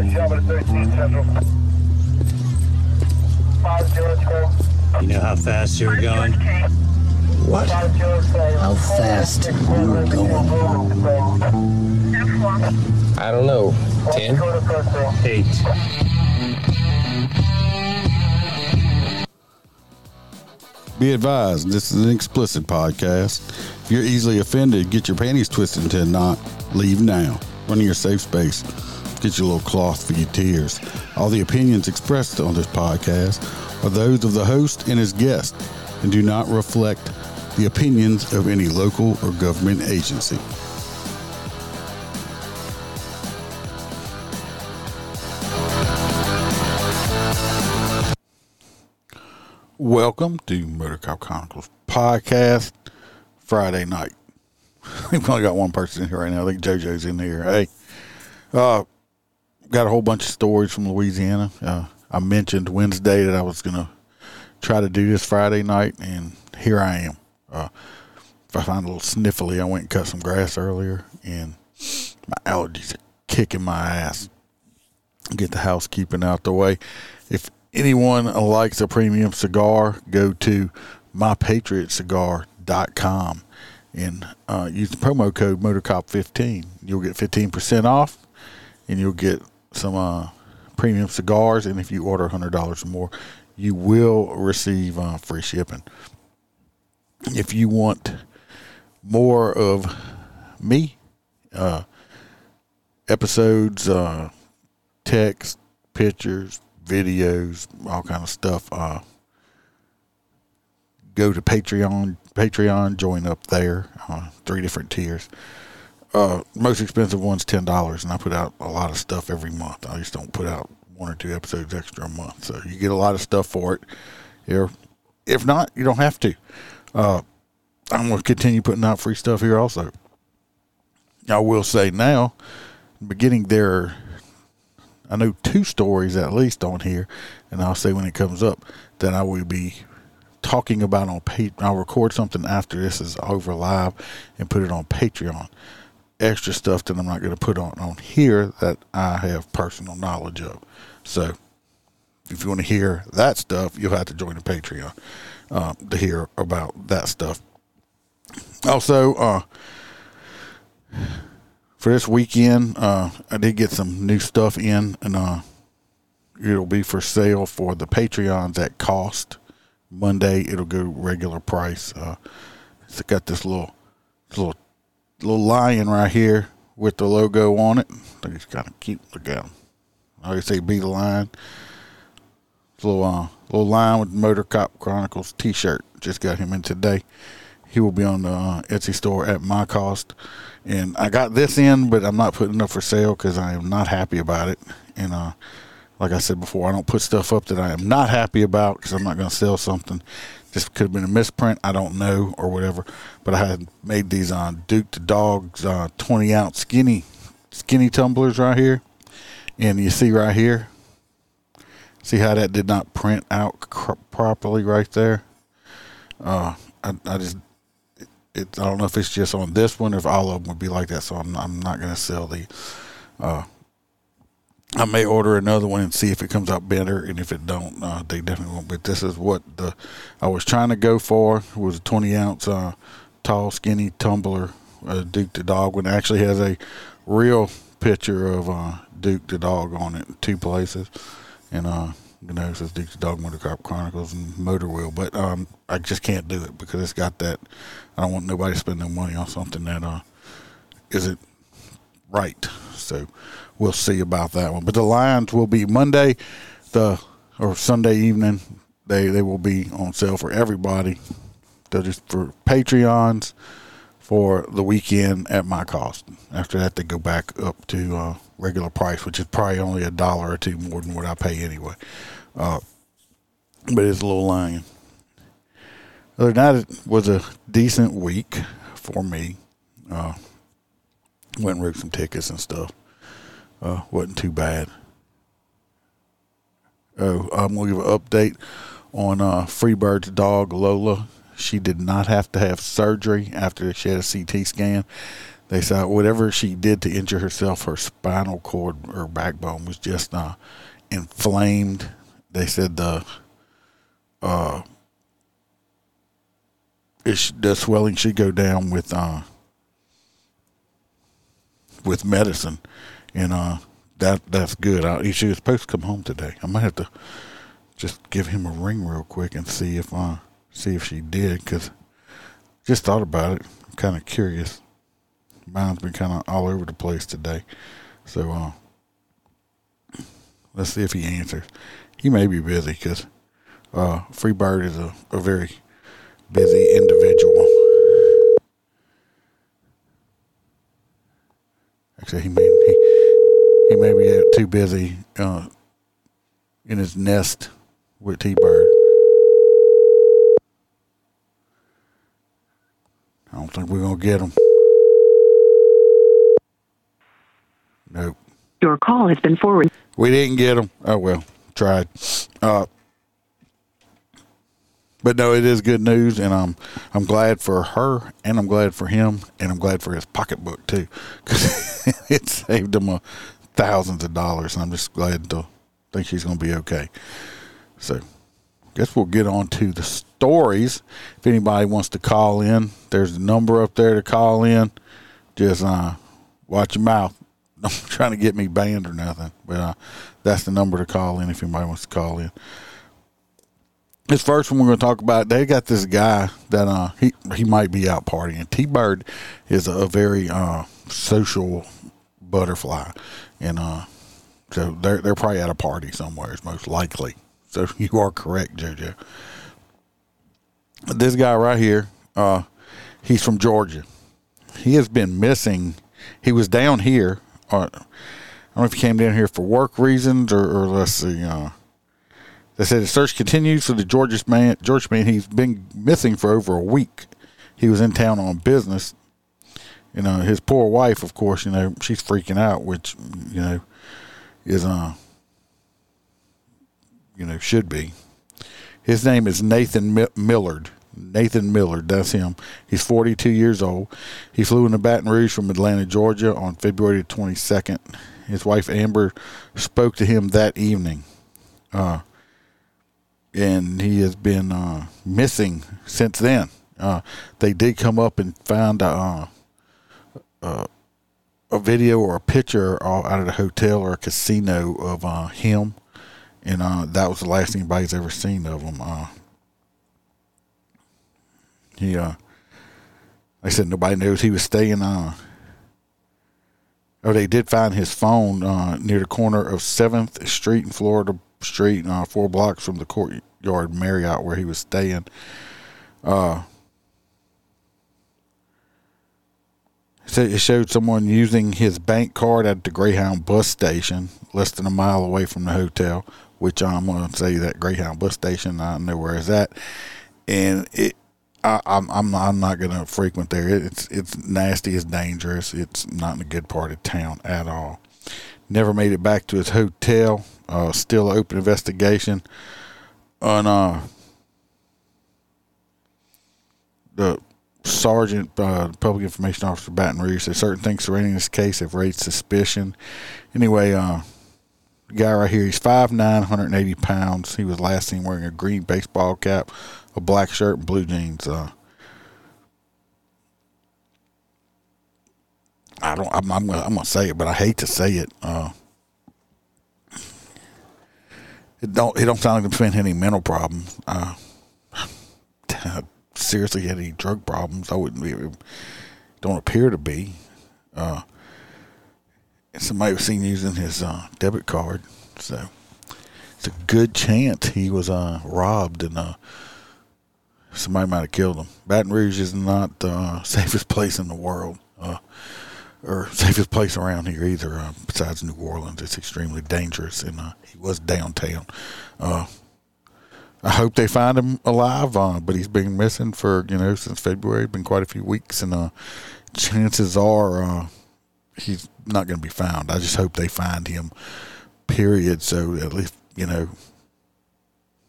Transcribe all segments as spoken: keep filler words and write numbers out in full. You know how fast you were going? What? How fast you were going? I don't know. Ten? Eight. Be advised, this is an explicit podcast. If you're easily offended, get your panties twisted into a knot. Leave now. Run to your safe space. Get your little cloth for your tears. All the opinions expressed on this podcast are those of the host and his guest and do not reflect the opinions of any local or government agency. Welcome to Motor Cop Chronicles podcast Friday night. We've only got one person in here right now. I think JoJo's in here. Hey, uh, got a whole bunch of stories from Louisiana. Uh, I mentioned Wednesday that I was going to try to do this Friday night, and here I am. Uh, if I find a little sniffly, I went and cut some grass earlier, and my allergies are kicking my ass. Get the housekeeping out the way. If anyone likes a premium cigar, go to my patriot cigar dot com and uh, use the promo code motor cop fifteen. You'll get fifteen percent off, and you'll get some uh, premium cigars. And if you order one hundred dollars or more, you will receive uh, free shipping. If you want more of me, uh, episodes, uh, text, pictures, videos, all kind of stuff, uh, go to Patreon, Patreon, join up there, uh, three different tiers. Uh, most expensive one's ten dollars, and I put out a lot of stuff every month. I just don't put out one or two episodes extra a month, so you get a lot of stuff for it. If, if not, you don't have to. Uh, I'm going to continue putting out free stuff here also. I will say now, beginning there, I know two stories at least on here, and I'll say when it comes up that I will be talking about on Patreon. I'll record something after this is over live and put it on Patreon. Extra stuff that I'm not going to put on, on here that I have personal knowledge of. So if you want to hear that stuff, you'll have to join the Patreon uh, to hear about that stuff. Also, uh, for this weekend, uh, I did get some new stuff in, and uh, it'll be for sale for the Patreons at cost. Monday, it'll go regular price. Uh, it's got this little, this little Little lion right here with the logo on it. I think it's kind of cute. Look at him. I always say be the lion. It's a little, uh, little lion with Motor Cop Chronicles t-shirt. Just got him in today. He will be on the uh, Etsy store at my cost. And I got this in, but I'm not putting it up for sale because I am not happy about it. And uh, like I said before, I don't put stuff up that I am not happy about because I'm not going to sell something. This could have been a misprint. I don't know or whatever. But I had made these on uh, Duke the Dog's uh, twenty-ounce skinny skinny tumblers right here. And you see right here, see how that did not print out cr- properly right there? Uh, I, I just, it, it, I don't know if it's just on this one or if all of them would be like that. So I'm, I'm not going to sell the, uh, I may order another one and see if it comes out better, and if it don't, uh, they definitely won't. But this is what the I was trying to go for. It was a twenty-ounce uh, tall, skinny tumbler, uh, Duke the Dog, when it actually has a real picture of uh, Duke the Dog on it in two places. And, uh, you know, it says Duke the Dog, Motor Cop Chronicles, and Motor Wheel. But um, I just can't do it because it's got that. I don't want nobody to spend no money on something that uh, isn't right. So we'll see about that one. But the Lions will be Monday the or Sunday evening. They they will be on sale for everybody. They're just for Patreons for the weekend at my cost. After that, they go back up to uh, regular price, which is probably only a dollar or two more than what I pay anyway. Uh, but it's a little lion. Other than that, it was a decent week for me. Uh, went and wrote some tickets and stuff. Uh, wasn't too bad. Oh, I'm going to give an update on uh, Freebird's dog, Lola. She did not have to have surgery after she had a C T scan. They said whatever she did to injure herself, her spinal cord, her backbone was just uh, inflamed. They said the uh, it, the swelling should go down with uh, with medicine, and uh, that that's good. I, she was supposed to come home today. I might have to just give him a ring real quick and see if uh, see if she did, because just thought about it. I'm kind of curious. Mine's been kind of all over the place today. So, uh, let's see if he answers. He may be busy because uh, Freebird is a, a very busy individual. Actually, he may, he, he may be too busy uh, in his nest with T Bird. I don't think we're going to get him. Nope. Your call has been forwarded. We didn't get them. Oh, well. Tried. Uh, but, no, it is good news, and I'm, I'm glad for her, and I'm glad for him, and I'm glad for his pocketbook, too, because it saved him uh, thousands of dollars, and I'm just glad to think she's going to be okay. So, guess we'll get on to the stories. If anybody wants to call in, there's a number up there to call in. Just uh, watch your mouth. I'm trying to get me banned or nothing, but uh, that's the number to call in if anybody wants to call in. This first one we're going to talk about, they got this guy that uh, he he might be out partying. T Bird is a very uh, social butterfly, and uh, so they're they're probably at a party somewhere, is most likely. So you are correct, JoJo. This guy right here, uh, he's from Georgia. He has been missing. He was down here. I don't know if he came down here for work reasons or, or let's see. Uh, they said the search continues for the Georgia man. Georgia man, he's been missing for over a week. He was in town on business. You know, his poor wife, of course, you know, she's freaking out, which, you know, is, uh, you know, should be. His name is Nathan Millard. Nathan Millard, that's him. He's forty-two years old. He flew into Baton Rouge from Atlanta, Georgia on February twenty-second. His wife, Amber, spoke to him that evening. Uh, and he has been uh, missing since then. Uh, they did come up and find a, uh, a video or a picture out of the hotel or a casino of uh, him. And uh, that was the last anybody's ever seen of him. Uh, He, uh, they said nobody knows he was staying, uh, oh, they did find his phone, uh, near the corner of seventh Street and Florida Street, uh, four blocks from the Courtyard Marriott where he was staying. Uh, so it showed someone using his bank card at the Greyhound bus station less than a mile away from the hotel, which I'm going to say that Greyhound bus station, I know where it's at. And it, I, I'm I'm not, I'm not gonna frequent there. It's it's nasty. It's dangerous. It's not in a good part of town at all. Never made it back to his hotel. Uh, still open investigation. On uh, the sergeant, uh, public information officer, Baton Rouge, said certain things surrounding this case have raised suspicion. Anyway, uh, the guy right here, he's five nine, one hundred eighty pounds. He was last seen wearing a green baseball cap, a black shirt and blue jeans. Uh, I don't. I'm, I'm gonna. I'm gonna say it, but I hate to say it. Uh, it don't. It don't sound like he's had any mental problems. Uh, seriously, had any drug problems? I wouldn't be. It don't appear to be. Uh, somebody was seen using his uh, debit card, so it's a good chance he was uh, robbed and. Uh, Somebody might have killed him. Baton Rouge is not the uh, safest place in the world, uh, or safest place around here either, uh, besides New Orleans. It's extremely dangerous, and uh, he was downtown. Uh, I hope they find him alive, uh, but he's been missing for, you know, since February, been quite a few weeks, and uh, chances are uh, he's not going to be found. I just hope they find him, period, so at least, you know,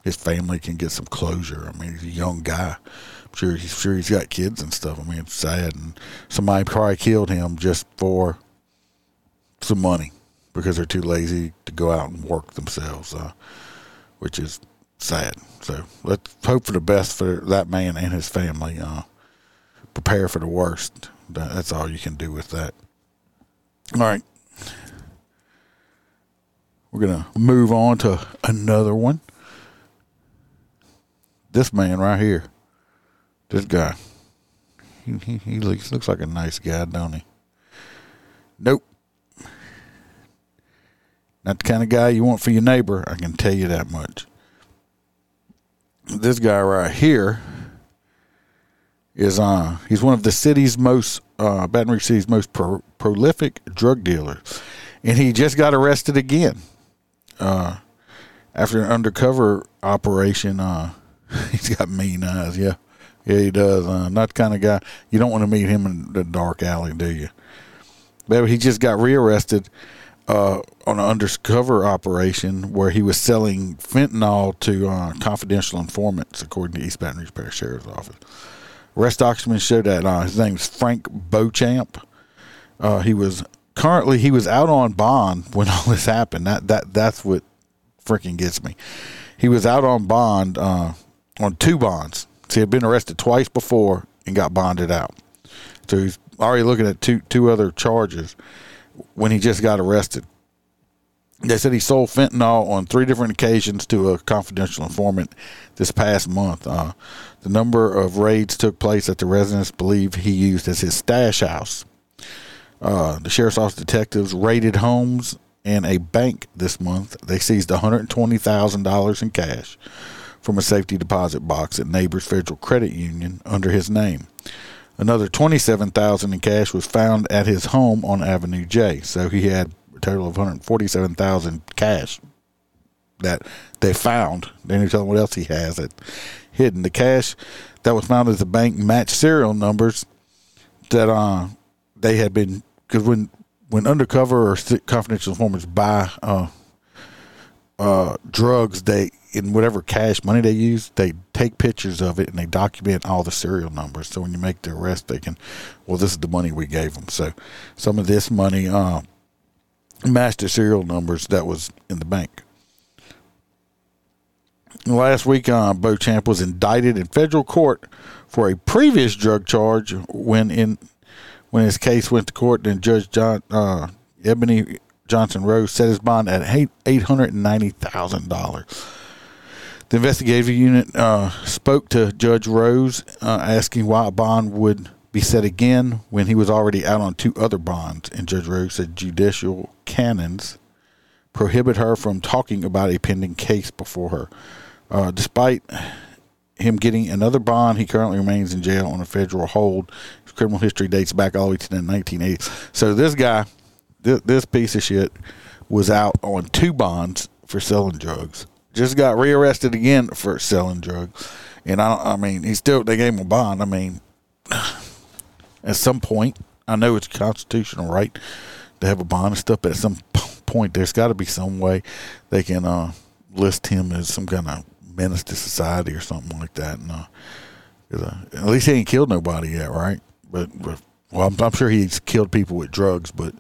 his family can get some closure. I mean, he's a young guy. Sure, he's sure he's got kids and stuff. I mean, it's sad, and somebody probably killed him just for some money because they're too lazy to go out and work themselves, uh, which is sad. So let's hope for the best for that man and his family. Uh, prepare for the worst. That's all you can do with that. All right, we're gonna move on to another one. This man right here. This guy, he, he, he looks, looks like a nice guy, don't he? Nope. Not the kind of guy you want for your neighbor, I can tell you that much. This guy right here is, uh, he's one of the city's most, uh, Baton Rouge City's most pro- prolific drug dealers. And he just got arrested again uh, after an undercover operation. Uh, he's got mean eyes, yeah. Yeah, he does. Uh, not the kind of guy. You don't want to meet him in the dark alley, do you? But he just got rearrested uh, on an undercover operation where he was selling fentanyl to uh, confidential informants, according to East Baton Rouge Parish Sheriff's Office. Arrest documents showed that uh, his name's Frank Beauchamp. Uh, he was currently he was out on bond when all this happened. That that that's what freaking gets me. He was out on bond uh, on two bonds. He had been arrested twice before and got bonded out. So he's already looking at two two other charges when he just got arrested. They said he sold fentanyl on three different occasions to a confidential informant this past month. Uh, the number of raids took place that the residents believe he used as his stash house. Uh, the sheriff's office detectives raided homes and a bank this month. They seized one hundred twenty thousand dollars in cash from a safety deposit box at Neighbors Federal Credit Union under his name. Another twenty-seven thousand dollars in cash was found at his home on Avenue J. So he had a total of one hundred forty-seven thousand dollars cash that they found. They didn't tell him what else he has that hidden. The cash that was found at the bank matched serial numbers that uh, they had been, because when, when undercover or confidential informants buy uh, uh, drugs, they, in whatever cash money they use, they take pictures of it and they document all the serial numbers. So when you make the arrest, they can, well, this is the money we gave them. So some of this money uh, matched the serial numbers that was in the bank. Last week, uh, Beauchamp was indicted in federal court for a previous drug charge. When in when his case went to court, then Judge John uh, Ebony Johnson Rose set his bond at eight hundred ninety thousand dollars. The investigative unit uh, spoke to Judge Rose, uh, asking why a bond would be set again when he was already out on two other bonds. And Judge Rose said judicial canons prohibit her from talking about a pending case before her. Uh, despite him getting another bond, he currently remains in jail on a federal hold. His criminal history dates back all the way to the nineteen eighties. So this guy, th- this piece of shit, was out on two bonds for selling drugs. Just got rearrested again for selling drugs. And I, I mean, he still, they gave him a bond. I mean, at some point, I know it's a constitutional right to have a bond and stuff, but at some point, there's got to be some way they can uh, list him as some kind of menace to society or something like that. And uh, uh, at least he ain't killed nobody yet, right? But, but well, I'm, I'm sure he's killed people with drugs, but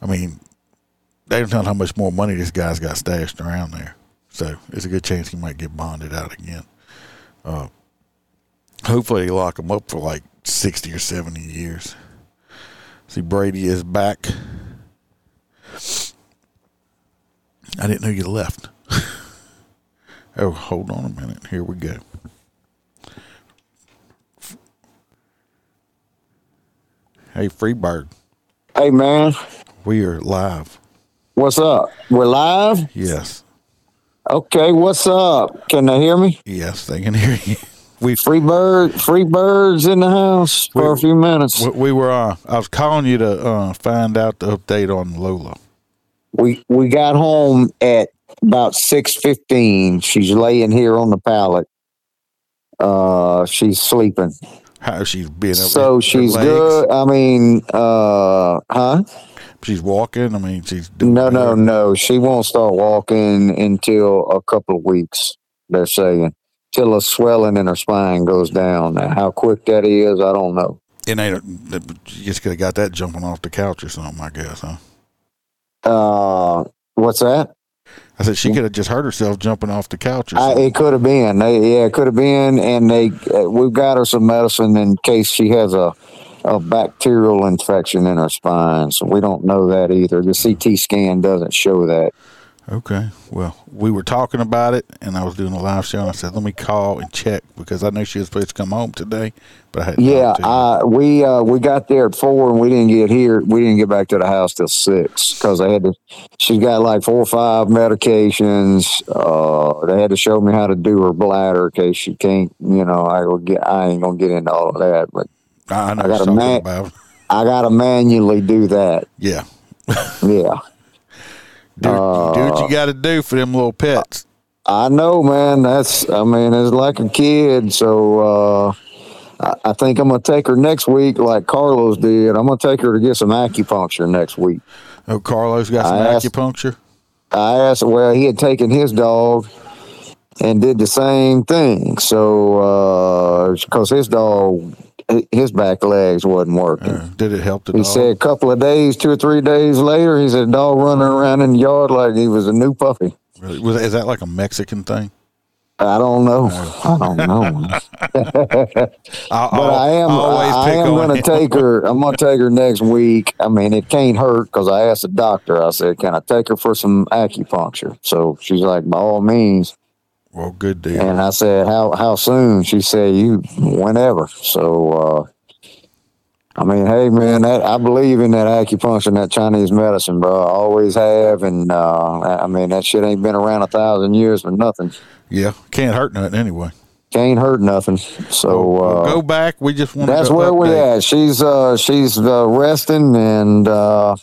I mean, they don't know how much more money this guy's got stashed around there. So there's a good chance he might get bonded out again. Uh, hopefully they lock him up for like sixty or seventy years. See, Brady is back. I didn't know you left. Oh, hold on a minute. Here we go. Hey, Freebird. Hey, man. We are live. What's up? We're live? Yes. Okay, what's up? Can they hear me? Yes, they can hear you. We free bird, free birds in the house for we, a few minutes. We, we were. Uh, I was calling you to uh, find out the update on Lola. We we got home at about six fifteen. She's laying here on the pallet. Uh, she's sleeping. How she's been? So she's legs? Good. I mean, uh, huh? She's walking. I mean, she's doing no, no, no. She won't start walking until a couple of weeks. They're saying till a swelling in her spine goes down. Now, how quick that is, I don't know. It ain't. A, you just could have got that jumping off the couch or something, I guess, huh? Uh, what's that? I said she could have just hurt herself jumping off the couch or something. I, it could have been. They, yeah, it could have been. And they, uh, we've got her some medicine in case she has a, a bacterial infection in her spine. So we don't know that either. The C T scan doesn't show that. Okay. Well, we were talking about it, and I was doing a live show, and I said, let me call and check, because I knew she was supposed to come home today, but I hadn't. Yeah, I, we uh, we got there at four, and we didn't get here. We didn't get back to the house till six, because I had to. She's got like four or five medications. Uh, they had to show me how to do her bladder, in case she can't. You know, I will get. I ain't gonna get into all of that, but I, I know I got to man- about. I got to manually do that. Yeah. Yeah. Do, uh, do what you got to do for them little pets. I know, man. That's, I mean, it's like a kid. So uh, I, I think I'm going to take her next week like Carlos did. I'm going to take her to get some acupuncture next week. Oh, Carlos got some I asked, acupuncture? I asked, well, he had taken his dog and did the same thing. So, because uh, his dog... his back legs wasn't working. Uh, did it help the dog? He said a couple of days, two or three days later, he said dog running around in the yard like he was a new puppy. Really? Was, is that like a Mexican thing? I don't know. I don't know. but I am. I, I am going to take her. I'm going to take her next week. I mean, it can't hurt because I asked the doctor. I said, "Can I take her for some acupuncture?" So she's like, "By all means." Well, good deal. And I said, how how soon? She said, you, whenever. So, uh, I mean, hey, man, that, I believe in that acupuncture and that Chinese medicine, bro. I always have. And, uh, I mean, that shit ain't been around a thousand years for nothing. Yeah, can't hurt nothing anyway. Can't hurt nothing. So well, uh, go back. We just want that's to where we're at. She's, uh, she's uh, resting, and uh,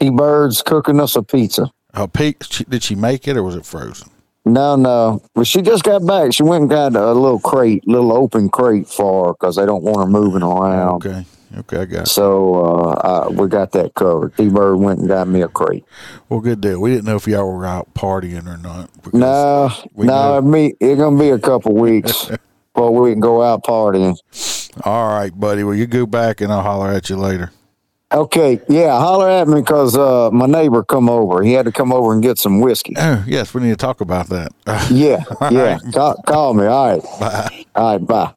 T Bird's cooking us a pizza. A pe- did she make it, or was it frozen? No, no. Well, she just got back. She went and got a little crate, little open crate for her because they don't want her moving around. Okay. Okay, I got it. So uh, I, we got that covered. T Bird went and got me a crate. Well, good deal. We didn't know if y'all were out partying or not. No, no. Me, it's going to be a couple weeks before we can go out partying. All right, buddy. Well, you go back and I'll holler at you later. Okay, yeah, holler at me because uh, my neighbor come over. He had to come over and get some whiskey. Oh, yes, we need to talk about that. Yeah, yeah, right. call, call me. All right. Bye. All right, bye.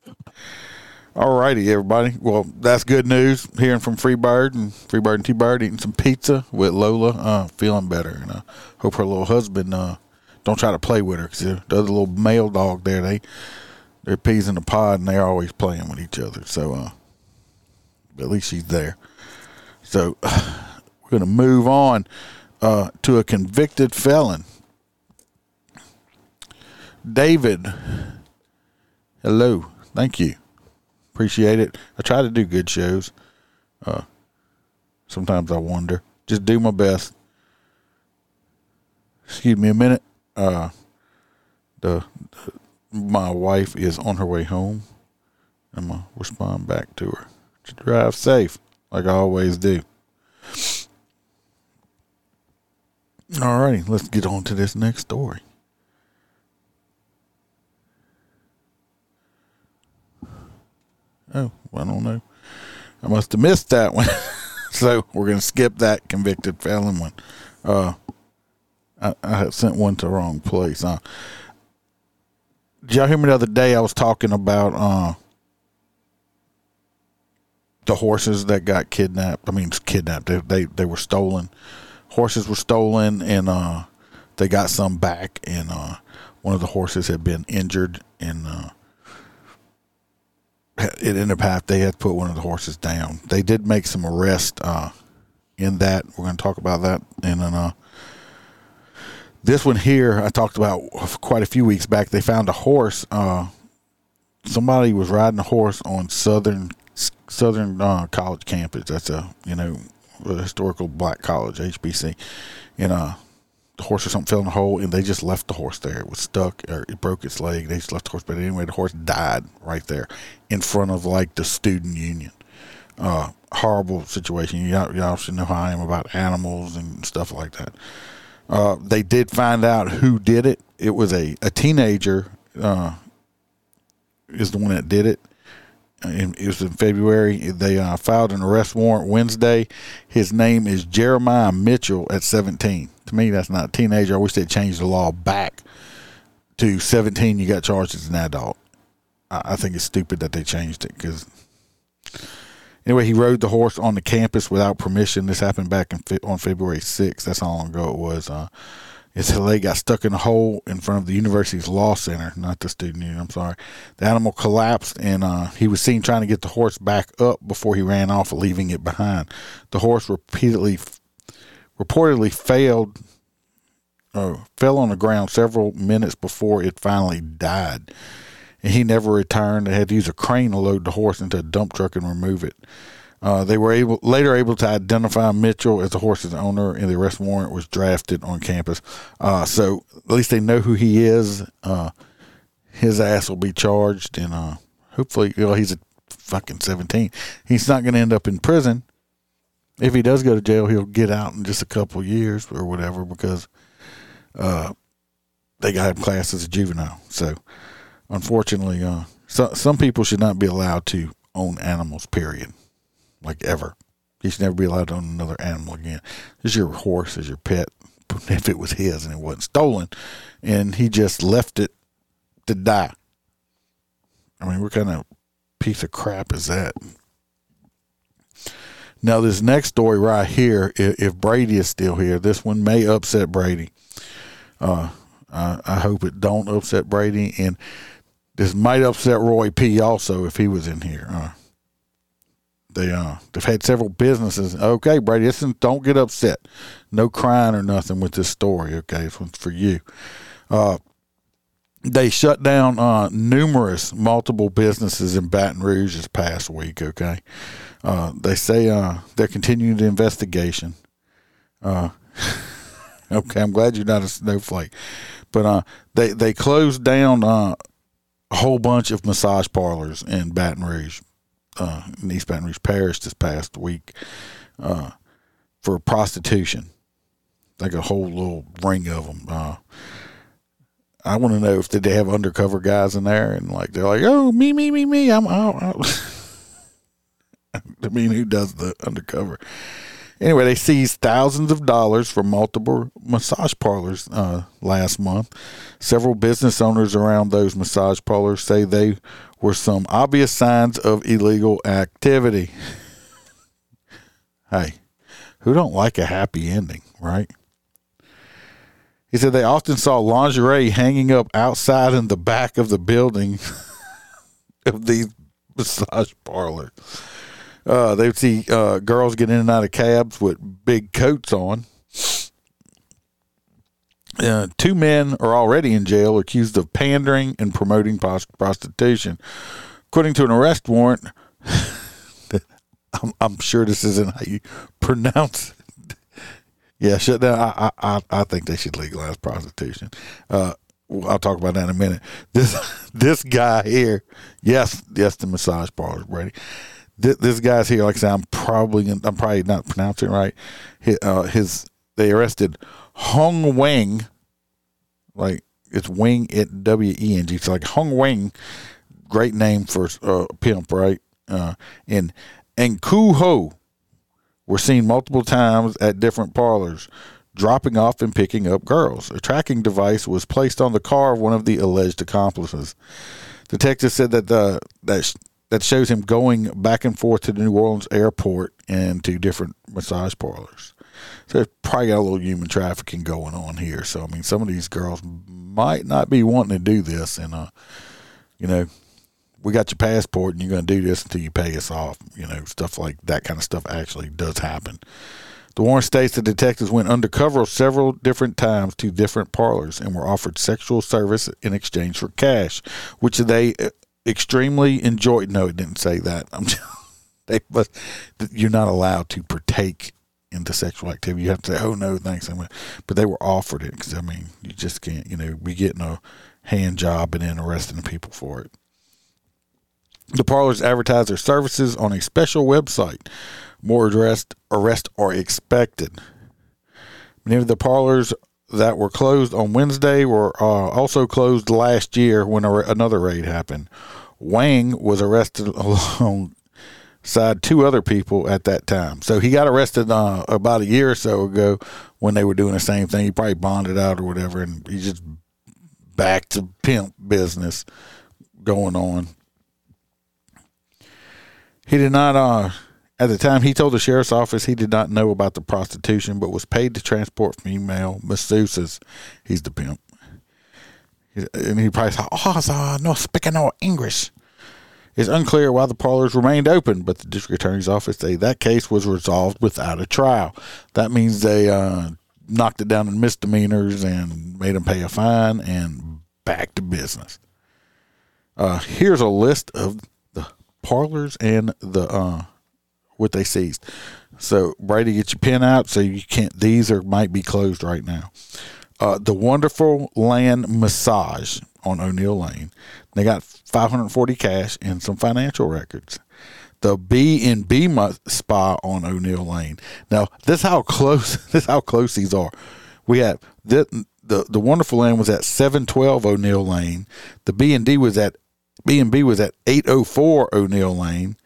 All righty, everybody. Well, that's good news, hearing from Freebird and Freebird and T Bird eating some pizza with Lola, uh, feeling better. And I hope her little husband uh, don't try to play with her, because the other little male dog there, they, they're peas in the pod, and they're always playing with each other. So uh, at least she's there. So we're going to move on uh, to a convicted felon. David, hello. Thank you. Appreciate it. I try to do good shows. Uh, sometimes I wonder. Just do my best. Excuse me a minute. Uh, the, the my wife is on her way home. I'm going to respond back to her. Just drive safe. Like I always do. All righty, let's get on to this next story. Oh, well, I don't know. I must have missed that one. So we're going to skip that convicted felon one. Uh, I, I had sent one to the wrong place. Uh, did y'all hear me the other day? I was talking about... Uh, the horses that got kidnapped. I mean, kidnapped. They, they they were stolen. Horses were stolen, and uh, they got some back. And uh, one of the horses had been injured, and uh, it ended up half. They had to put one of the horses down. They did make some arrests uh, in that. We're going to talk about that. And then uh, this one here, I talked about quite a few weeks back. They found a horse. Uh, somebody was riding a horse on Southern. Southern uh, College campus. That's a, you know, a historical black college, H B C. And uh, the horse or something fell in the hole, and they just left the horse there. It was stuck, or it broke its leg. They just left the horse. But anyway, the horse died right there in front of, like, the student union. Uh, horrible situation. Y'all, y'all should know how I am about animals and stuff like that. Uh, they did find out who did it. It was a, a teenager uh, is the one that did it. It was in February. They uh, filed an arrest warrant Wednesday. His name is Jeremiah Mitchell at seventeen. To me, that's not a teenager. I wish they'd changed the law back to seventeen. You got charged as an adult. I, I think it's stupid that they changed it because... Anyway, he rode the horse on the campus without permission. This happened back in, on February sixth. That's how long ago it was. Uh, his leg got stuck in a hole in front of the university's law center. Not the student union, I'm sorry. The animal collapsed, and uh, he was seen trying to get the horse back up before he ran off, leaving it behind. The horse repeatedly, reportedly failed, or fell on the ground several minutes before it finally died. And he never returned. They had to use a crane to load the horse into a dump truck and remove it. Uh, they were able later able to identify Mitchell as the horse's owner, and the arrest warrant was drafted on campus. Uh, so at least they know who he is. Uh, his ass will be charged, and uh, hopefully, you know, he's a fucking seventeen. He's not going to end up in prison. If he does go to jail, he'll get out in just a couple years or whatever because uh, they got him classed as a juvenile. So. Unfortunately, uh, so, some people should not be allowed to own animals, period. Like, ever. You should never be allowed to own another animal again. This is your horse, is your pet. If it was his and it wasn't stolen, and he just left it to die. I mean, what kind of piece of crap is that? Now, this next story right here, if, if Brady is still here, this one may upset Brady. Uh, I, I hope it don't upset Brady, and this might upset Roy P. also if he was in here. Uh, they, uh, they've had several businesses. Okay, Brady, this is, don't get upset. No crying or nothing with this story. Okay, this one's for you. Uh, they shut down uh, numerous multiple businesses in Baton Rouge this past week. Okay, uh, they say uh, they're continuing the investigation. Uh, okay, I'm glad you're not a snowflake. But uh, they, they closed down uh, a whole bunch of massage parlors in Baton Rouge, uh, in East Baton Rouge Parish this past week uh, for prostitution. Like a whole little ring of them. Uh, I want to know if did they have undercover guys in there and like they're like, oh, me, me, me, me. I'm out. I mean, who does the undercover? Anyway, they seized thousands of dollars from multiple massage parlors uh, last month. Several business owners around those massage parlors say they were some obvious signs of illegal activity. Hey, who don't like a happy ending, right? He said they often saw lingerie hanging up outside in the back of the building of these massage parlors. Uh, they would see uh, girls get in and out of cabs with big coats on. Uh, two men are already in jail accused of pandering and promoting post- prostitution. According to an arrest warrant, I'm, I'm sure this isn't how you pronounce it. Yeah, shut down. I, I, I think they should legalize prostitution. Uh, I'll talk about that in a minute. This this guy here, yes, yes, the massage parlor, Brady. This guy's here. Like I said, I'm probably I'm probably not pronouncing it right. His, uh, his they arrested Hung Wing, like it's Wing at W E N G. It's like Hung Wing, great name for uh, pimp, right? Uh, and and Ku Ho were seen multiple times at different parlors, dropping off and picking up girls. A tracking device was placed on the car of one of the alleged accomplices. Detectives said that the that. That shows him going back and forth to the New Orleans airport and to different massage parlors. So there's probably got a little human trafficking going on here. So, I mean, some of these girls might not be wanting to do this. And, uh, you know, we got your passport and you're going to do this until you pay us off. You know, stuff like that kind of stuff actually does happen. The warrant states the detectives went undercover several different times to different parlors and were offered sexual service in exchange for cash, which they... extremely enjoyed. No, it didn't say that. I'm just, they must, you're not allowed to partake into sexual activity. You have to say, oh, no, thanks. But they were offered it because, I mean, you just can't, you know, be getting a hand job and then arresting people for it. The parlors advertise their services on a special website. More arrest, arrest are expected. Many of the parlors that were closed on Wednesday were uh, also closed last year when a, another raid happened. Wang was arrested alongside two other people at that time. So he got arrested uh, about a year or so ago when they were doing the same thing. He probably bonded out or whatever, and he just back to pimp business going on. He did not, uh, at the time, he told the sheriff's office he did not know about the prostitution, but was paid to transport female masseuses. He's the pimp. And he probably thought, oh, I'm not speaking no English. It's unclear why the parlors remained open, but the district attorney's office say that case was resolved without a trial. That means they uh, knocked it down in misdemeanors and made them pay a fine and back to business. Uh, here's a list of the parlors and the uh, what they seized. So, Brady, get your pen out so you can't. These are might be closed right now. Uh, the Wonderful Land Massage on O'Neill Lane. They got five hundred forty cash and some financial records. The B and B Spa on O'Neill Lane. Now, this how close this how close these are. We had the the, the Wonderful Land was at seven twelve O'Neill Lane. The B and D was at B and B was at eight oh four O'Neill Lane.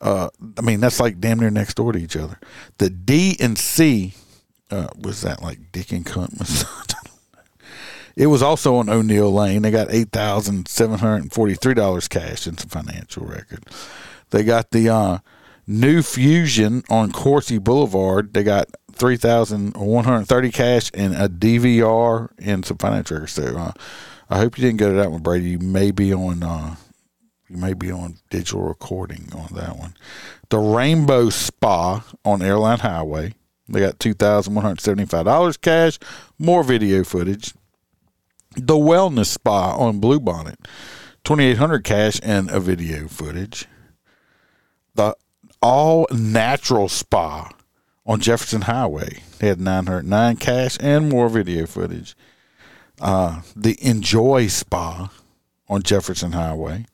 Uh, I mean, that's like damn near next door to each other. The D and C Uh, was that like Dick and Cunt? It was also on O'Neill Lane. They got eight thousand seven hundred forty-three dollars cash and some financial record. They got the uh, New Fusion on Corsi Boulevard. They got three thousand one hundred thirty cash and a D V R and some financial records. So uh, I hope you didn't go to that one, Brady. You may be on. Uh, you may be on digital recording on that one. The Rainbow Spa on Airline Highway. They got two thousand one hundred seventy-five dollars cash, more video footage. The Wellness Spa on Bluebonnet, two thousand eight hundred dollars cash and a video footage. The All Natural Spa on Jefferson Highway. They had nine hundred nine dollars cash and more video footage. Uh, the Enjoy Spa on Jefferson Highway,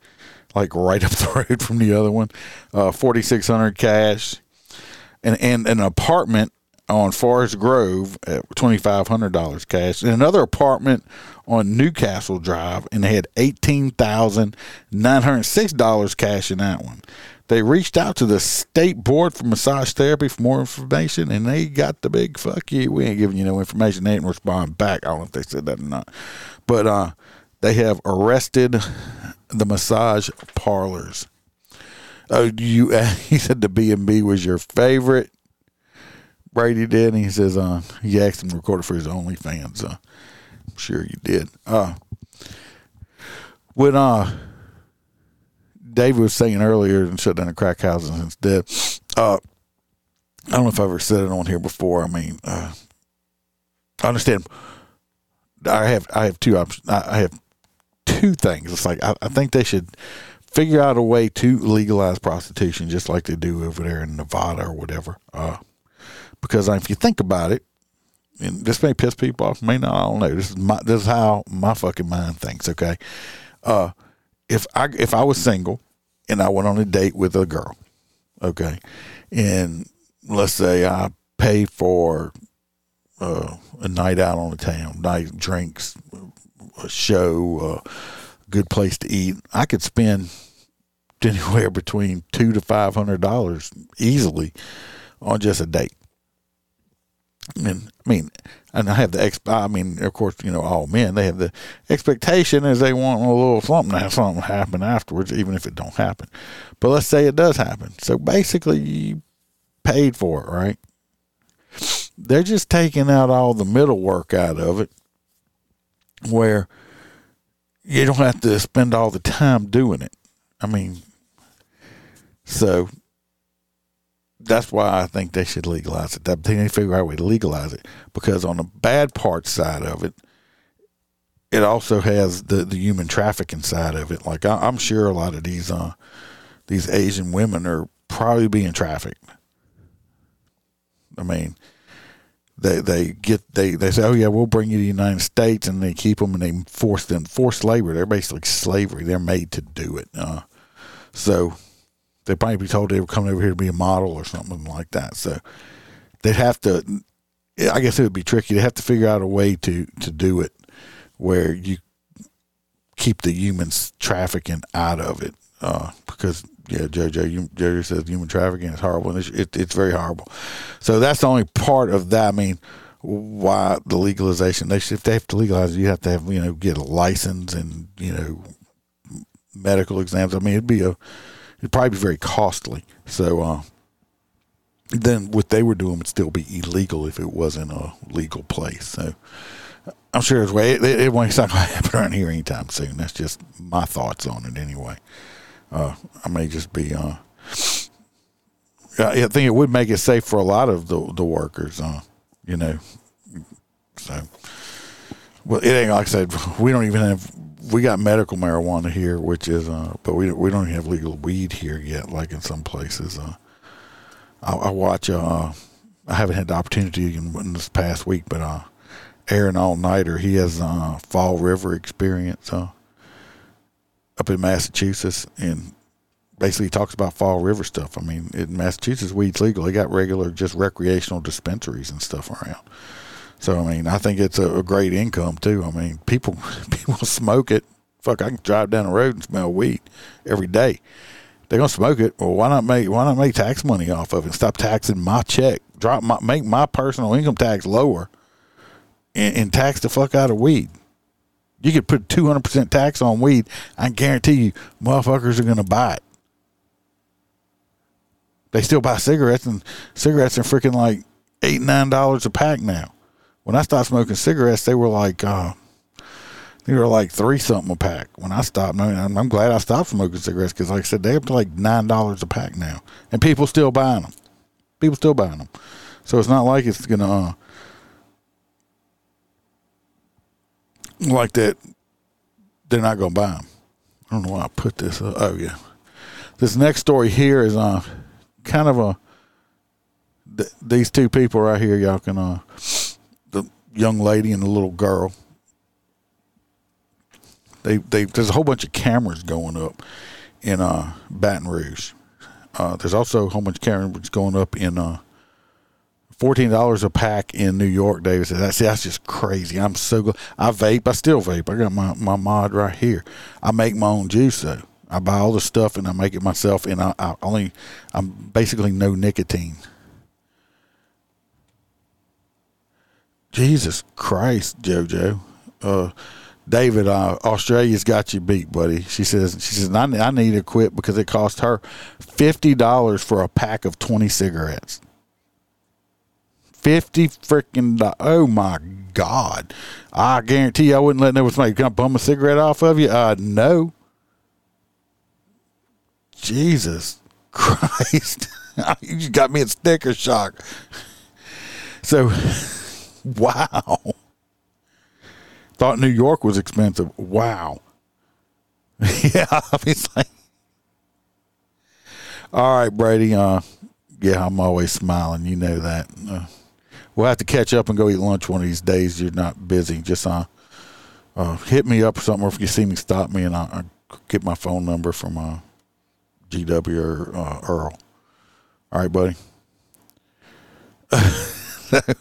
like right up the road from the other one, uh, four thousand six hundred dollars cash. And, and an apartment on Forest Grove at two thousand five hundred dollars cash, and another apartment on Newcastle Drive, and they had eighteen thousand nine hundred six dollars cash in that one. They reached out to the State Board for Massage Therapy for more information, and they got the big fuck you. We ain't giving you no information. They didn't respond back. I don't know if they said that or not. But uh, they have arrested the massage parlors. Oh, you, uh, he said the B and B was your favorite. Brady did, and he says uh, he asked him to record it for his OnlyFans. Uh, I'm sure you did. Uh, when uh, David was saying earlier and shut down the crack houses instead, uh, I don't know if I've ever said it on here before. I mean, uh, I understand. I have I have two options. I have two things. It's like I, I think they should figure out a way to legalize prostitution just like they do over there in Nevada or whatever. Uh, because if you think about it, and this may piss people off, may not, I don't know. This is my, this is how my fucking mind thinks, okay? Uh, if I if I was single and I went on a date with a girl, okay, and let's say I pay for uh, a night out on the town, night drinks, a show, uh, good place to eat, I could spend anywhere between two to five hundred dollars easily on just a date. And I mean, and I have the ex. I mean, of course, you know, all men, they have the expectation is they want a little something, have something happen afterwards, even if it don't happen. But let's say it does happen. So basically, you paid for it, right? They're just taking out all the middle work out of it, where you don't have to spend all the time doing it. I mean, so that's why I think they should legalize it. They need to figure out a way to legalize it, because on the bad part side of it, it also has the, the human trafficking side of it. Like I, I'm sure a lot of these uh, these Asian women are probably being trafficked. I mean, They they get they, they say, oh yeah, we'll bring you to the United States, and they keep them and they force them forced labor. They're basically slavery. They're made to do it. Uh, so they'd probably be told they were coming over here to be a model or something like that. So they'd have to. I guess it would be tricky. They have to figure out a way to, to do it where you keep the humans trafficking out of it. Uh, because, yeah, J J, J J says human trafficking is horrible, and it's, it, it's very horrible. So that's the only part of that. I mean, why the legalization? They should, if they have to legalize it, you have to have, you know, get a license and, you know, medical exams. I mean, it'd be a, it'd probably be very costly. So uh, then what they were doing would still be illegal if it wasn't a legal place. So I'm sure it's way, it, it, it's not going to happen around here anytime soon. That's just my thoughts on it anyway. Uh, I may just be, uh, I think it would make it safe for a lot of the, the workers, uh, you know, so, well, it ain't, like I said, we don't even have, we got medical marijuana here, which is, uh, but we, we don't even have legal weed here yet, like in some places. Uh, I, I watch, uh, I haven't had the opportunity in, in this past week, but, uh, Aaron All Nighter, he has, uh, Fall River experience, uh, up in Massachusetts, and basically talks about Fall River stuff. I mean, in Massachusetts, weed's legal. They got regular, just recreational dispensaries and stuff around. So, I mean, I think it's a, a great income, too. I mean, people people smoke it. Fuck, I can drive down the road and smell weed every day. They're going to smoke it. Well, why not make why not make tax money off of it? Stop taxing my check. Drop my Make my personal income tax lower and, and tax the fuck out of weed. You could put two hundred percent tax on weed. I guarantee you, motherfuckers are going to buy it. They still buy cigarettes, and cigarettes are freaking like eight dollars, nine dollars a pack now. When I stopped smoking cigarettes, they were like, uh, they were like three something a pack. When I stopped, I mean, I'm, I'm glad I stopped smoking cigarettes because, like I said, they're up to like nine dollars a pack now. And people still buying them. People still buying them. So it's not like it's going to... Uh, like that, they're not going to buy them. I don't know why I put this up. Oh, yeah. This next story here is uh, kind of a, th- these two people right here, y'all can, uh, the young lady and the little girl, they, they there's a whole bunch of cameras going up in uh, Baton Rouge. Uh, there's also a whole bunch of cameras going up in uh, fourteen dollars a pack in New York, David says. That's, that's just crazy. I'm so glad. I vape. I still vape. I got my, my mod right here. I make my own juice, though. I buy all the stuff, and I make it myself, and I, I only, I'm basically no nicotine. Jesus Christ, JoJo. Uh, David, uh, Australia's got you beat, buddy. She says, she says I, I need to quit because it cost her fifty dollars for a pack of twenty cigarettes. Fifty freaking dollars. Oh my God. I guarantee you I wouldn't let no one smoke. Can I bum a cigarette off of you? Uh, no. Jesus Christ. You got me in sticker shock. So, wow. Thought New York was expensive. Wow. Yeah, obviously. All right, Brady. Uh, yeah, I'm always smiling. You know that. Uh, We'll have to catch up and go eat lunch one of these days. You're not busy. Just uh, uh, hit me up or something, or if you see me, stop me, and I'll, I'll get my phone number from uh, G W or uh, Earl. All right, buddy. But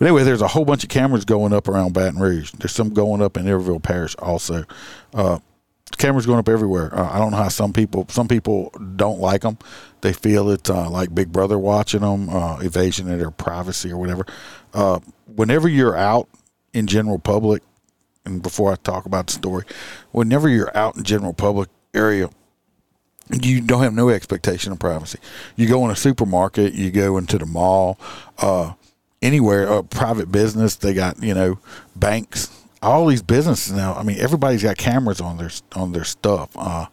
anyway, there's a whole bunch of cameras going up around Baton Rouge. There's some going up in Iberville Parish also. Uh, cameras going up everywhere. Uh, I don't know how some people, some people don't like them. They feel it's uh, like Big Brother watching them, uh, evasion of their privacy or whatever. Uh, whenever you're out in general public, and before I talk about the story, whenever you're out in general public area, you don't have no expectation of privacy. You go in a supermarket, you go into the mall, uh, anywhere, uh, private business. They got, you know, banks, all these businesses now. I mean, everybody's got cameras on their on their stuff. Uh,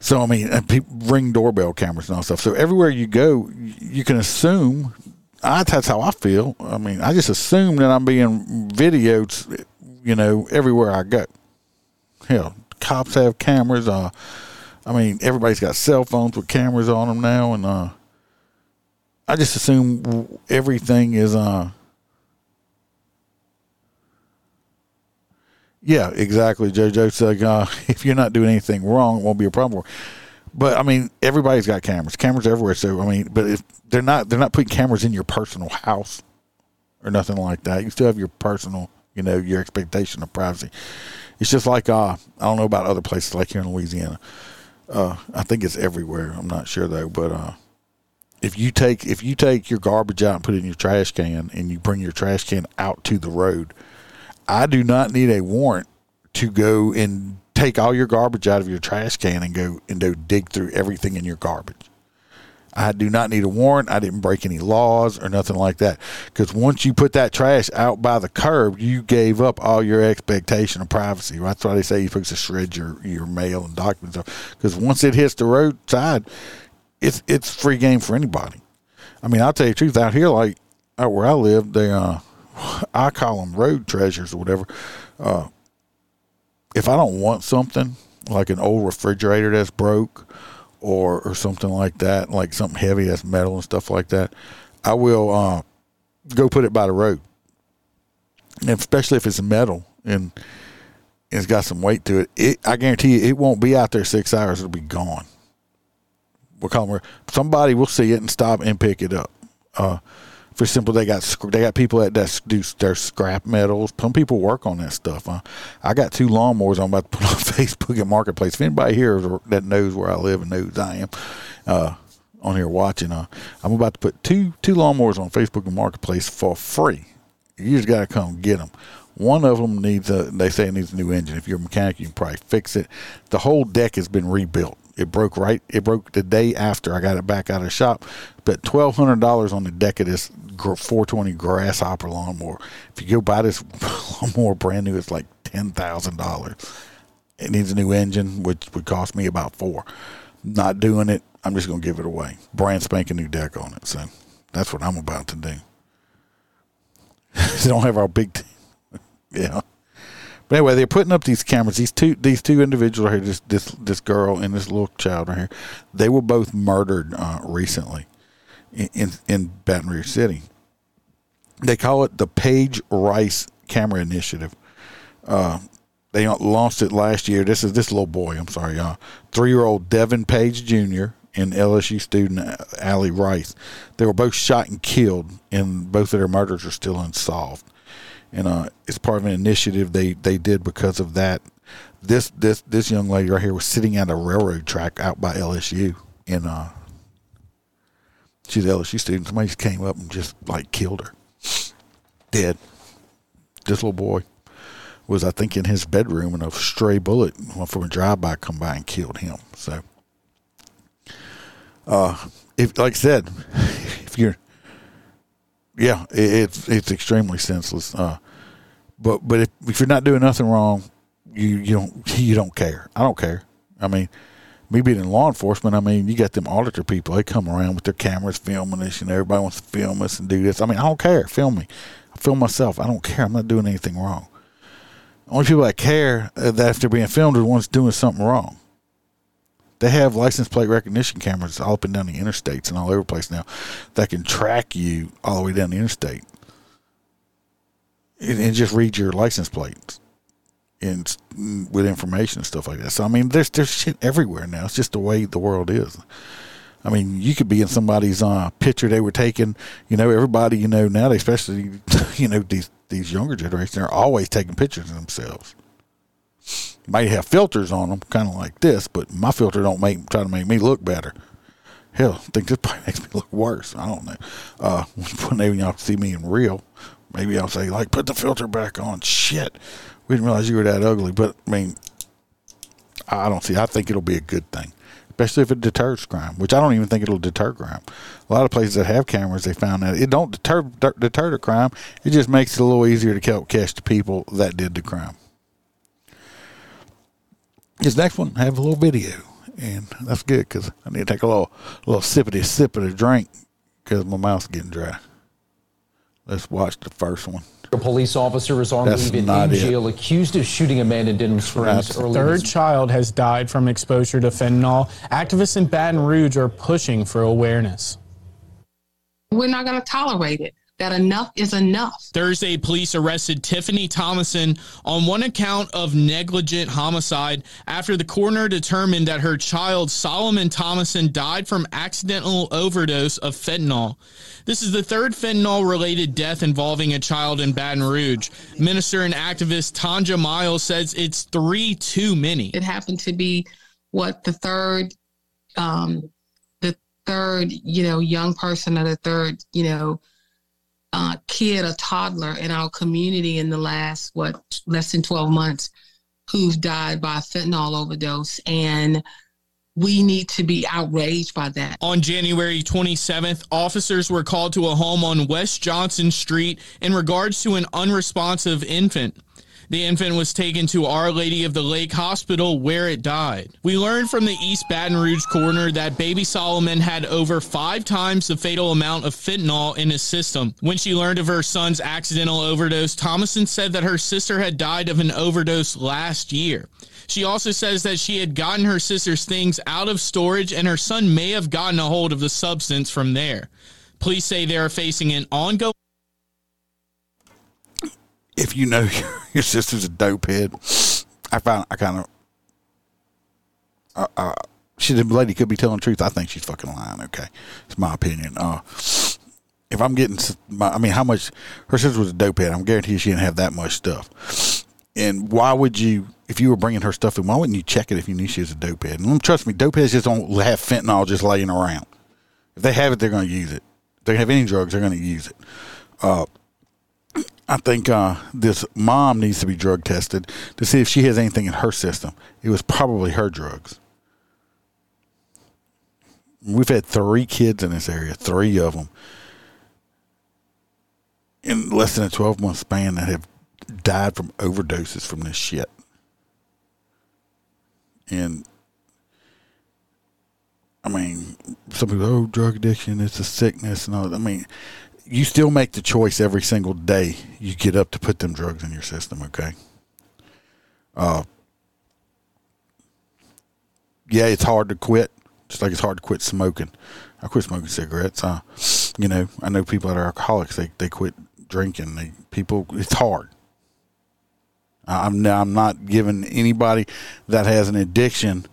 So, I mean, and people ring doorbell cameras and all stuff. So everywhere you go, you can assume, I, that's how I feel. I mean, I just assume that I'm being videoed, you know, everywhere I go. Hell, cops have cameras. Uh, I mean, everybody's got cell phones with cameras on them now. And uh, I just assume everything is, uh, yeah, exactly. JoJo said, uh, if you're not doing anything wrong, it won't be a problem. But I mean, everybody's got cameras, cameras everywhere. So I mean, but if they're not, they're not putting cameras in your personal house or nothing like that. You still have your personal, you know, your expectation of privacy. It's just like, uh, I don't know about other places like here in Louisiana. Uh, I think it's everywhere. I'm not sure though, but, uh, if you take, if you take your garbage out and put it in your trash can and you bring your trash can out to the road, I do not need a warrant to go and take all your garbage out of your trash can and go and go dig through everything in your garbage. I do not need a warrant. I didn't break any laws or nothing like that. Because once you put that trash out by the curb, you gave up all your expectation of privacy. That's why they say you're supposed to shred your, your mail and documents up. Because once it hits the roadside, it's it's free game for anybody. I mean, I'll tell you the truth. Out here, like out where I live, they uh, I call them road treasures or whatever. Uh, if I don't want something, like an old refrigerator that's broke, or or something like that, like something heavy that's metal and stuff like that, I will uh, go put it by the road. And especially if it's metal and it's got some weight to it, it, I guarantee you it won't be out there six hours. It'll be gone. We'll call them, somebody will see it and stop and pick it up. Uh, for simple, they got they got people that, that do their scrap metals. Some people work on that stuff. Huh? I got two lawnmowers I'm about to put on Facebook and Marketplace. If anybody here that knows where I live and knows I am uh, on here watching, uh, I'm about to put two two lawnmowers on Facebook and Marketplace for free. You just got to come get them. One of them needs a, they say it needs a new engine. If you're a mechanic, you can probably fix it. The whole deck has been rebuilt. It broke right. It broke the day after I got it back out of the shop. But twelve hundred dollars on the deck of this four twenty grasshopper lawnmower. If you go buy this lawnmower brand new, it's like ten thousand dollars. It needs a new engine, which would cost me about four. Not doing it. I'm just gonna give it away. Brand spanking new deck on it. So that's what I'm about to do. They don't have our big team. Yeah. But anyway, they're putting up these cameras. These two, these two individuals right here, this this this girl and this little child right here, they were both murdered uh, recently in, in in Baton Rouge City. They call it the Page Rice Camera Initiative. Uh, they launched it last year. This is this little boy. I'm sorry, y'all. Uh, three-year-old Devin Page Junior and L S U student Allie Rice. They were both shot and killed, and both of their murders are still unsolved. And uh, it's part of an initiative they, they did because of that. This this this young lady right here was sitting at a railroad track out by L S U, and uh, she's an L S U student. Somebody just came up and just like killed her, dead. This little boy was, I think, in his bedroom, and a stray bullet from a drive-by come by and killed him. So, uh, if like I said, if you're Yeah, it's it's extremely senseless. Uh, but but if, if you're not doing nothing wrong, you, you don't you don't care. I don't care. I mean, me being in law enforcement, I mean, you got them auditor people. They come around with their cameras filming this, and everybody wants to film us and do this. I mean, I don't care. Film me. I film myself. I don't care. I'm not doing anything wrong. Only people that care that if they're being filmed are the ones doing something wrong. They have license plate recognition cameras all up and down the interstates and all over the place now that can track you all the way down the interstate and, and just read your license plates and with information and stuff like that. So, I mean, there's there's shit everywhere now. It's just the way the world is. I mean, you could be in somebody's uh, picture they were taking. You know, everybody, you know, now, especially, you know, these, these younger generations are always taking pictures of themselves. Might have filters on them, kind of like this, but my filter don't make try to make me look better. Hell, I think this probably makes me look worse. I don't know. Uh, when they, when y'all see me in real, maybe I'll say, like, put the filter back on. Shit, we didn't realize you were that ugly. But, I mean, I don't see. I think it'll be a good thing, especially if it deters crime, which I don't even think it'll deter crime. A lot of places that have cameras, they found that it don't deter, deter the crime. It just makes it a little easier to catch the people that did the crime. This next one, I have a little video, and that's good because I need to take a little, little sippity sip of the drink because my mouth's getting dry. Let's watch the first one. A police officer is on leave in jail, accused of shooting a man in Denham Springs. Early Third this- child has died from exposure to fentanyl. Activists in Baton Rouge are pushing for awareness. We're not going to tolerate it. that enough is enough. Thursday, police arrested Tiffany Thomason on one account of negligent homicide after the coroner determined that her child, Solomon Thomason, died from accidental overdose of fentanyl. This is the third fentanyl-related death involving a child in Baton Rouge. Minister and activist Tanja Miles says it's three too many. It happened to be, what, the third, um, the third, you know, young person or the third, you know, Uh, kid, a toddler in our community in the last, what, less than twelve months who's died by fentanyl overdose. And we need to be outraged by that. On January twenty-seventh, officers were called to a home on West Johnson Street in regards to an unresponsive infant. The infant was taken to Our Lady of the Lake Hospital, where it died. We learned from the East Baton Rouge coroner that baby Solomon had over five times the fatal amount of fentanyl in his system. When she learned of her son's accidental overdose, Thomason said that her sister had died of an overdose last year. She also says that she had gotten her sister's things out of storage and her son may have gotten a hold of the substance from there. Police say they are facing an ongoing... If you know your, your sister's a dopehead, I find I kind of, uh, uh, she the lady could be telling the truth. I think she's fucking lying. Okay, it's my opinion. Uh, if I'm getting, my, I mean, how much her sister was a dopehead? I'm guaranteed she didn't have that much stuff. And why would you, if you were bringing her stuff in, why wouldn't you check it if you knew she was a dopehead? And trust me, dopeheads just don't have fentanyl just laying around. If they have it, they're going to use it. If they have any drugs, they're going to use it. Uh, I think uh, this mom needs to be drug tested to see if she has anything in her system. It was probably her drugs. We've had three kids in this area, three of them, in less than a twelve-month span that have died from overdoses from this shit. And, I mean, some people, oh, drug addiction, it's a sickness and all that. I mean... You still make the choice every single day you get up to put them drugs in your system, okay? Uh, yeah, it's hard to quit, just like it's hard to quit smoking. I quit smoking cigarettes. Uh, you know, I know people that are alcoholics, they, they quit drinking. They, people, it's hard. I'm, I'm not giving anybody that has an addiction,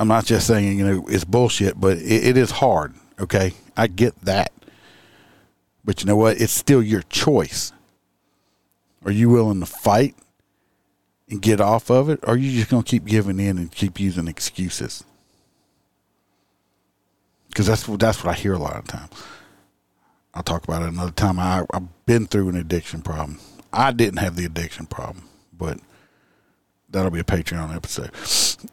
I'm not just saying, you know, it's bullshit, but it, it is hard, okay? I get that. But you know what? It's still your choice. Are you willing to fight and get off of it? Or are you just going to keep giving in and keep using excuses? Because that's, that's what I hear a lot of times. I'll talk about it another time. I, I've been through an addiction problem. I didn't have the addiction problem. But that'll be a Patreon episode.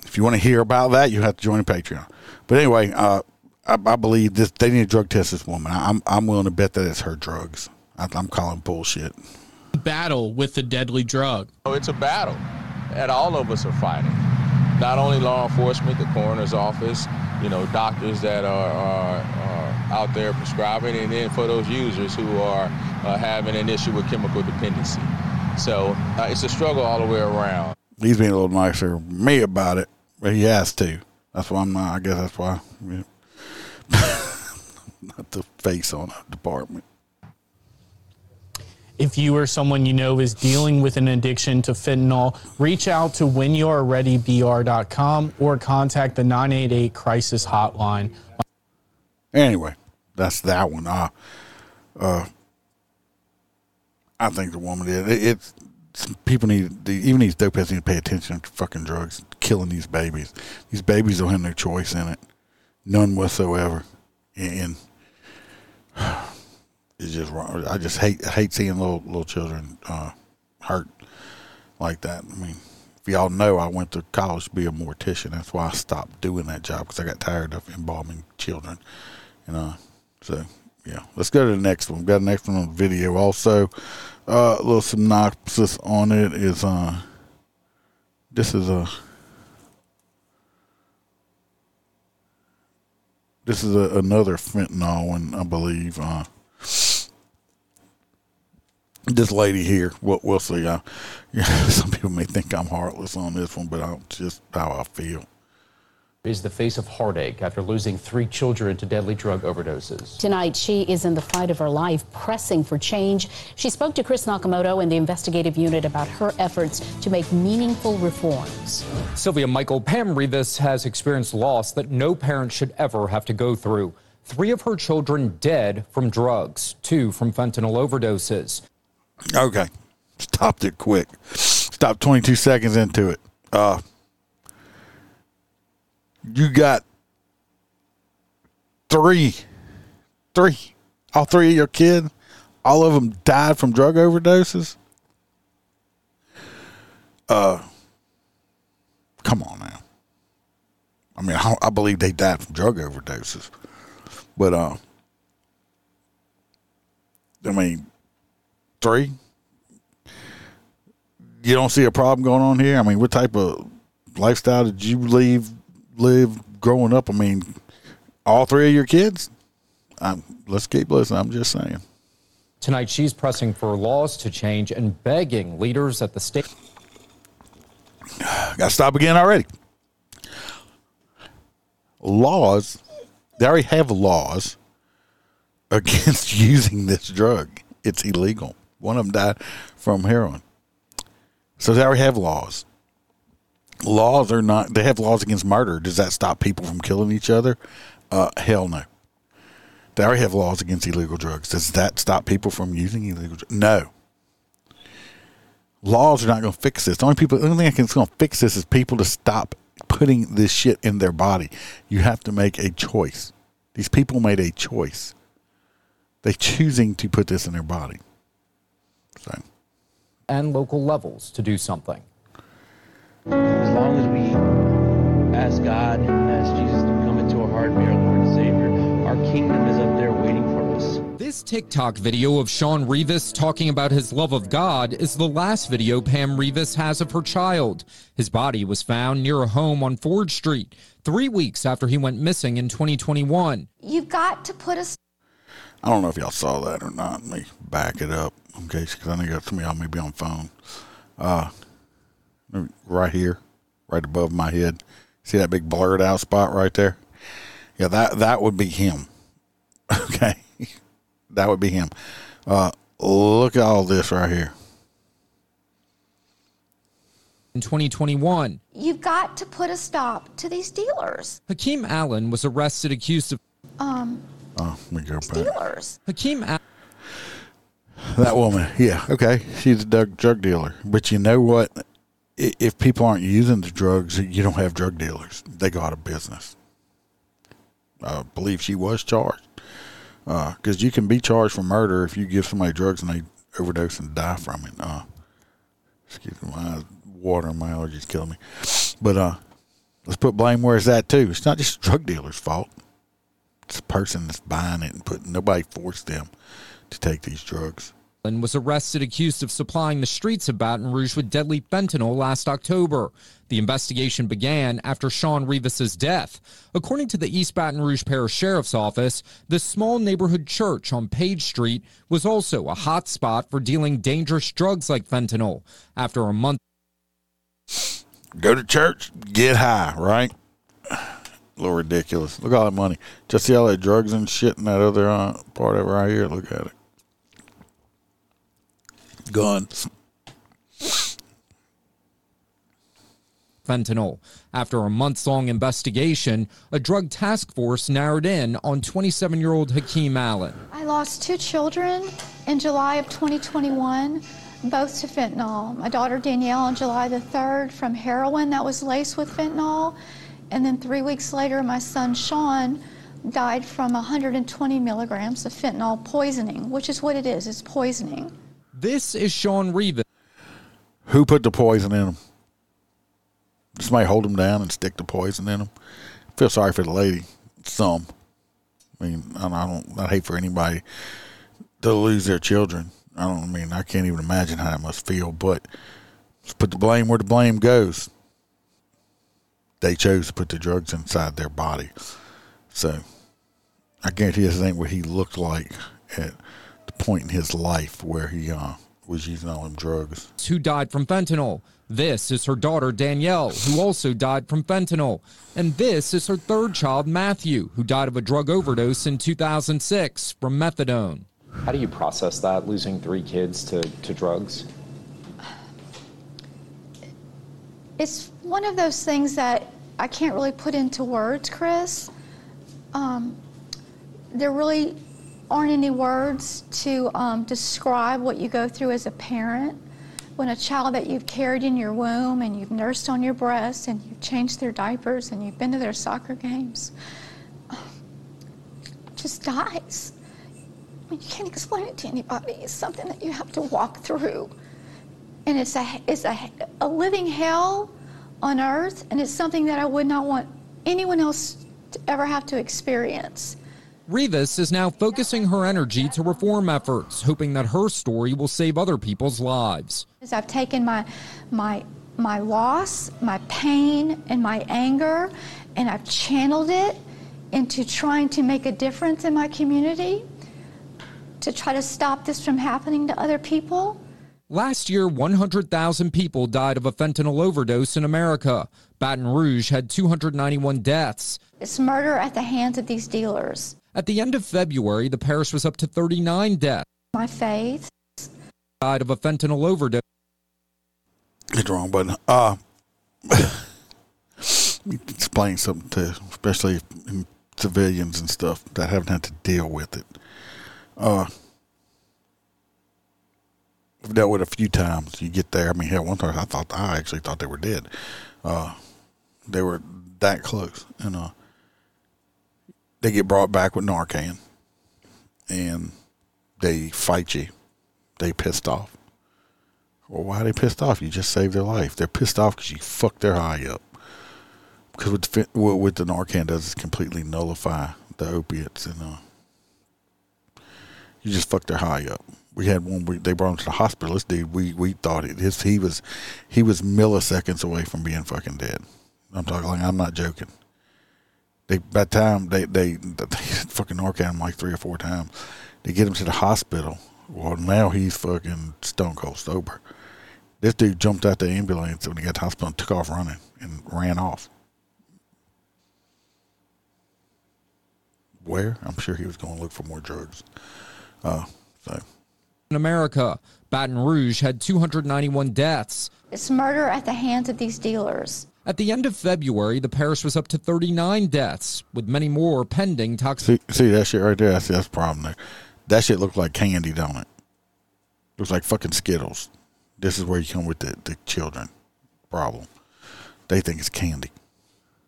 If you want to hear about that, you have to join a Patreon. But anyway, uh. I, I believe this. They need to drug test this woman. I, I'm I'm willing to bet that it's her drugs. I, I'm calling bullshit. Battle with the deadly drug. Oh, it's a battle that all of us are fighting. Not only law enforcement, the coroner's office, you know, doctors that are are, are out there prescribing, and then for those users who are uh, having an issue with chemical dependency. So uh, it's a struggle all the way around. He's being a little nicer with me about it, but he has to. That's why I'm not. I guess that's why. Yeah. Not the face on a department. If you or someone you know is dealing with an addiction to fentanyl, reach out to when you are ready b r dot com or contact the nine eight eight crisis hotline. Anyway, that's that one. I, uh, I think the woman did. It, it's people need, even these dopeheads need to pay attention to fucking drugs, killing these babies. These babies don't have no choice in it. None whatsoever, and it's just wrong. I just hate hate seeing little little children uh, hurt like that. I mean, if y'all know, I went to college to be a mortician. That's why I stopped doing that job because I got tired of embalming children. And uh, so yeah, let's go to the next one. We've got the next one on the video. Also, uh, a little synopsis on it is uh, this is a. This is a, another fentanyl one, I believe. Uh, this lady here, we'll, we'll see. Uh, yeah, some people may think I'm heartless on this one, but I'm just how I feel. is the face of heartache after losing three children to deadly drug overdoses. Tonight, she is in the fight of her life, pressing for change. She spoke to Chris Nakamoto and the investigative unit about her efforts to make meaningful reforms. Sylvia Michael, Pam Rivas has experienced loss that no parent should ever have to go through. Three of her children dead from drugs, two from fentanyl overdoses. Okay. Stopped it quick. Stopped twenty-two seconds into it. Uh, you got three, three, all three of your kids, all of them died from drug overdoses? Uh, come on now. I mean, I, I believe they died from drug overdoses. But, uh, I mean, three? You don't see a problem going on here? I mean, what type of lifestyle did you live, live growing up? I mean, all three of your kids? I'm, let's keep listening. I'm just saying. Tonight, she's pressing for laws to change and begging leaders at the state. Got to stop again already. Laws. They already have laws against using this drug. It's illegal. One of them died from heroin. So they already have laws. Laws are not, they have laws against murder. Does that stop people from killing each other? Uh, hell no. They already have laws against illegal drugs. Does that stop people from using illegal drugs? No. Laws are not going to fix this. The only people, the only thing that's going to fix this is people to stop putting this shit in their body. You have to make a choice. These people made a choice. They're choosing to put this in their body. So. And local levels to do something. As long as we ask God and ask Jesus to come into our heart and be our Lord and Savior, our kingdom is up there waiting for us. This TikTok video of Sean Rivas talking about his love of God is the last video Pam Rivas has of her child. His body was found near a home on Ford Street three weeks after he went missing in twenty twenty-one. You've got to put a... I don't know if y'all saw that or not. Let me back it up, okay? Because I know some of y'all may be on phone. Uh, right here, right above my head. See that big blurred out spot right there? Yeah, that, that would be him, okay? That would be him. Uh, look at all this right here. In twenty twenty-one. You've got to put a stop to these dealers. Hakeem Allen was arrested accused of... Um... Oh, let me go back. Dealers. Hakeem Allen. That woman, yeah, okay. She's a drug dealer. But you know what? If people aren't using the drugs, you don't have drug dealers. They go out of business. I believe she was charged. Because uh, you can be charged for murder if you give somebody drugs and they overdose and die from it. Uh, excuse me, my water and my allergies kill me. But uh, let's put blame where it's at, too. It's not just the drug dealer's fault. It's the person that's buying it and putting, nobody forced them to take these drugs. And was arrested accused of supplying the streets of Baton Rouge with deadly fentanyl last October. The investigation began after Sean Rivas' death. According to the East Baton Rouge Parish Sheriff's Office, the small neighborhood church on Page Street was also a hot spot for dealing dangerous drugs like fentanyl. After a month... Go to church, get high, right? A little ridiculous. Look at all that money. Just see all that drugs and shit in that other uh, part of it right here. Look at it. Guns. Fentanyl. After a months-long investigation, a drug task force narrowed in on twenty-seven-year-old Hakeem Allen. I lost two children in July of twenty twenty-one, both to fentanyl. My daughter Danielle on July the third from heroin that was laced with fentanyl. And then three weeks later, my son, Sean, died from one hundred twenty milligrams of fentanyl poisoning, which is what it is. It's poisoning. This is Sean Rivas. Who put the poison in him? Somebody hold him down and stick the poison in him? I feel sorry for the lady. Some. I mean, I don't, I don't. I hate for anybody to lose their children. I don't I mean, I can't even imagine how it must feel, but let's put the blame where the blame goes. They chose to put the drugs inside their body. So I guarantee this ain't what he looked like at the point in his life where he uh, which he's now on drugs, who died from fentanyl. This is her daughter, Danielle, who also died from fentanyl. And this is her third child, Matthew, who died of a drug overdose in two thousand six from methadone. How do you process that, losing three kids to, to drugs? It's one of those things that I can't really put into words, Chris. Um, there really aren't any words to um, describe what you go through as a parent when a child that you've carried in your womb and you've nursed on your breast and you've changed their diapers and you've been to their soccer games um, just dies. I mean, you can't explain it to anybody. It's something that you have to walk through. And it's a, it's a, a living hell on earth, and it's something that I would not want anyone else to ever have to experience. Rivas is now focusing her energy to reform efforts, hoping that her story will save other people's lives. I've taken my, my, my loss, my pain, and my anger, and I've channeled it into trying to make a difference in my community, to try to stop this from happening to other people. Last year, one hundred thousand people died of a fentanyl overdose in America. Baton Rouge had two hundred ninety-one deaths. It's murder at the hands of these dealers. At the end of February, the parish was up to thirty-nine deaths. My faith. Died of a fentanyl overdose. It's wrong button. Uh, let me explain something to, especially civilians and stuff that haven't had to deal with it. Uh, I've dealt with it a few times. You get there. I mean, hell, one time I thought I actually thought they were dead. Uh, they were that close, and uh, they get brought back with Narcan, and they fight you. They pissed off. Well, why are they pissed off? You just saved their life. They're pissed off because you fucked their high up. Because what the, what the Narcan does is completely nullify the opiates, and uh, you just fucked their high up. We had one. We, they brought him to the hospital. This dude, we we thought it. His, he was, he was milliseconds away from being fucking dead. I'm talking. Like, I'm not joking. They by the time they they, they fucking Narcan him like three or four times. They get him to the hospital. Well, now he's fucking stone cold sober. This dude jumped out the ambulance when he got to the hospital and took off running and ran off. Where? I'm sure he was going to look for more drugs. Uh, so. In America, Baton Rouge had two hundred ninety-one deaths. It's murder at the hands of these dealers. At the end of February, the parish was up to thirty-nine deaths, with many more pending toxic. See, see that shit right there? That's, that's the problem there. That shit looked like candy, don't it? Looks like fucking Skittles. This is where you come with the, the children problem. They think it's candy.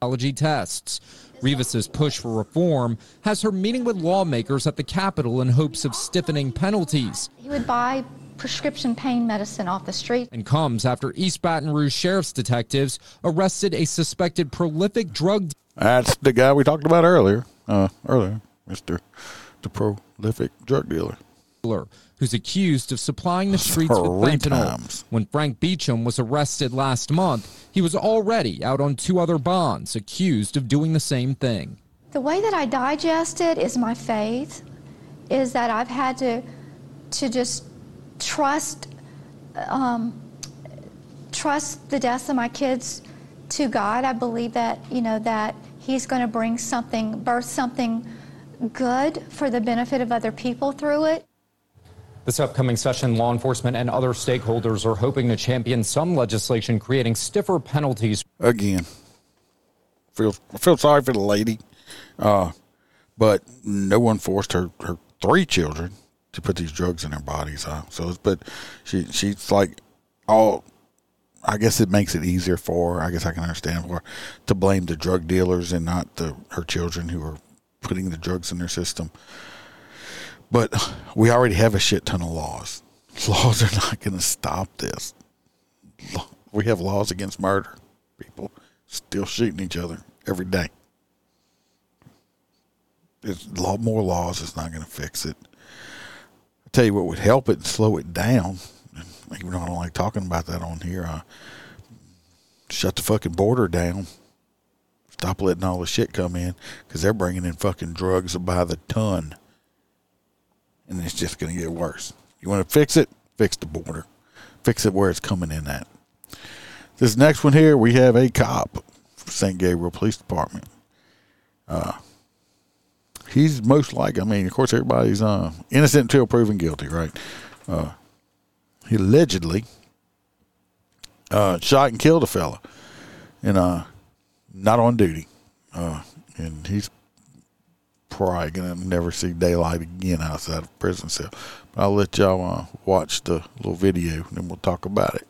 Allergy tests. Rivas' push for reform has her meeting with lawmakers at the Capitol in hopes of stiffening penalties. He would buy prescription pain medicine off the street. And comes after East Baton Rouge sheriff's detectives arrested a suspected prolific drug. That's the guy we talked about earlier. Uh, earlier, Mister the prolific drug dealer. Who's accused of supplying the streets Three with fentanyl. Times. When Frank Beauchamp was arrested last month, he was already out on two other bonds, accused of doing the same thing. The way that I digest it is my faith, is that I've had to to just trust, um, trust the deaths of my kids to God. I believe that, you know, that he's going to bring something, birth something good for the benefit of other people through it. This upcoming session, law enforcement and other stakeholders are hoping to champion some legislation creating stiffer penalties. Again, feel feel sorry for the lady, uh, but no one forced her, her three children to put these drugs in their bodies. Huh? So, it's, but she she's like, oh, I guess it makes it easier for her. I guess I can understand for her, to blame the drug dealers and not the her children who are putting the drugs in their system. But we already have a shit ton of laws. Laws are not going to stop this. We have laws against murder. People still shooting each other every day. It's a lot more laws is not going to fix it. I tell you what would help it and slow it down. Even though I don't like talking about that on here. Uh, shut the fucking border down. Stop letting all the shit come in because they're bringing in fucking drugs by the ton. And it's just going to get worse. You want to fix it? fix the border. Fix it where it's coming in at. This next one here, we have a cop from Saint Gabriel Police Department. Uh, he's most likely, I mean, of course, everybody's uh, innocent until proven guilty, right? Uh, he allegedly uh, shot and killed a fella, and uh, not on duty. Uh, and he's probably going to never see daylight again outside of prison cell. But I'll let y'all uh, watch the little video, and then we'll talk about it.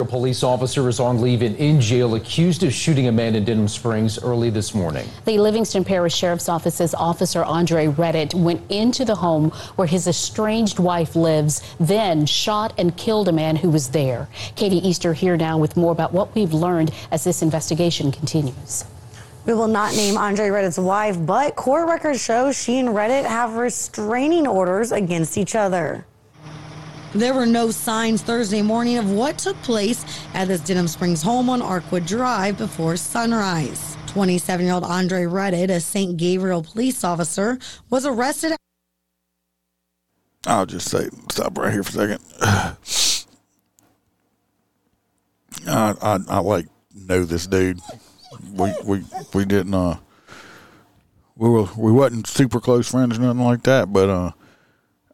A police officer is on leave and in jail accused of shooting a man in Denham Springs early this morning. The Livingston Parish Sheriff's Office's officer Andre Reddit went into the home where his estranged wife lives, then shot and killed a man who was there. Katie Easter here now with more about what we've learned as this investigation continues. We will not name Andre Reddit's wife, but court records show she and Reddit have restraining orders against each other. There were no signs Thursday morning of what took place at this Denham Springs home on Arkwood Drive before sunrise. twenty-seven-year-old Andre Reddit, a Saint Gabriel police officer, was arrested. I'll just say, stop right here for a second. I, I, I like, know this dude. We we we didn't uh we were we wasn't super close friends or nothing like that, but uh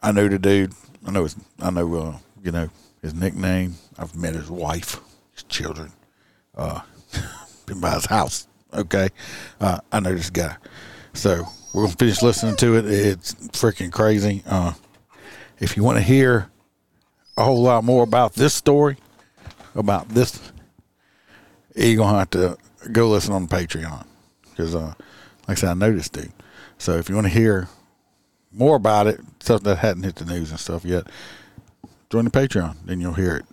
I knew the dude. I know his I know uh you know his nickname. I've met his wife, his children, uh been by his house. Okay, uh I know this guy. So we're gonna finish listening to it. It's freaking crazy. Uh, if you want to hear a whole lot more about this story, about this, you're gonna have to go listen on Patreon, because uh, like I said, I know this dude. So if you want to hear more about it, stuff that hadn't hit the news and stuff yet, join the Patreon, then you'll hear it.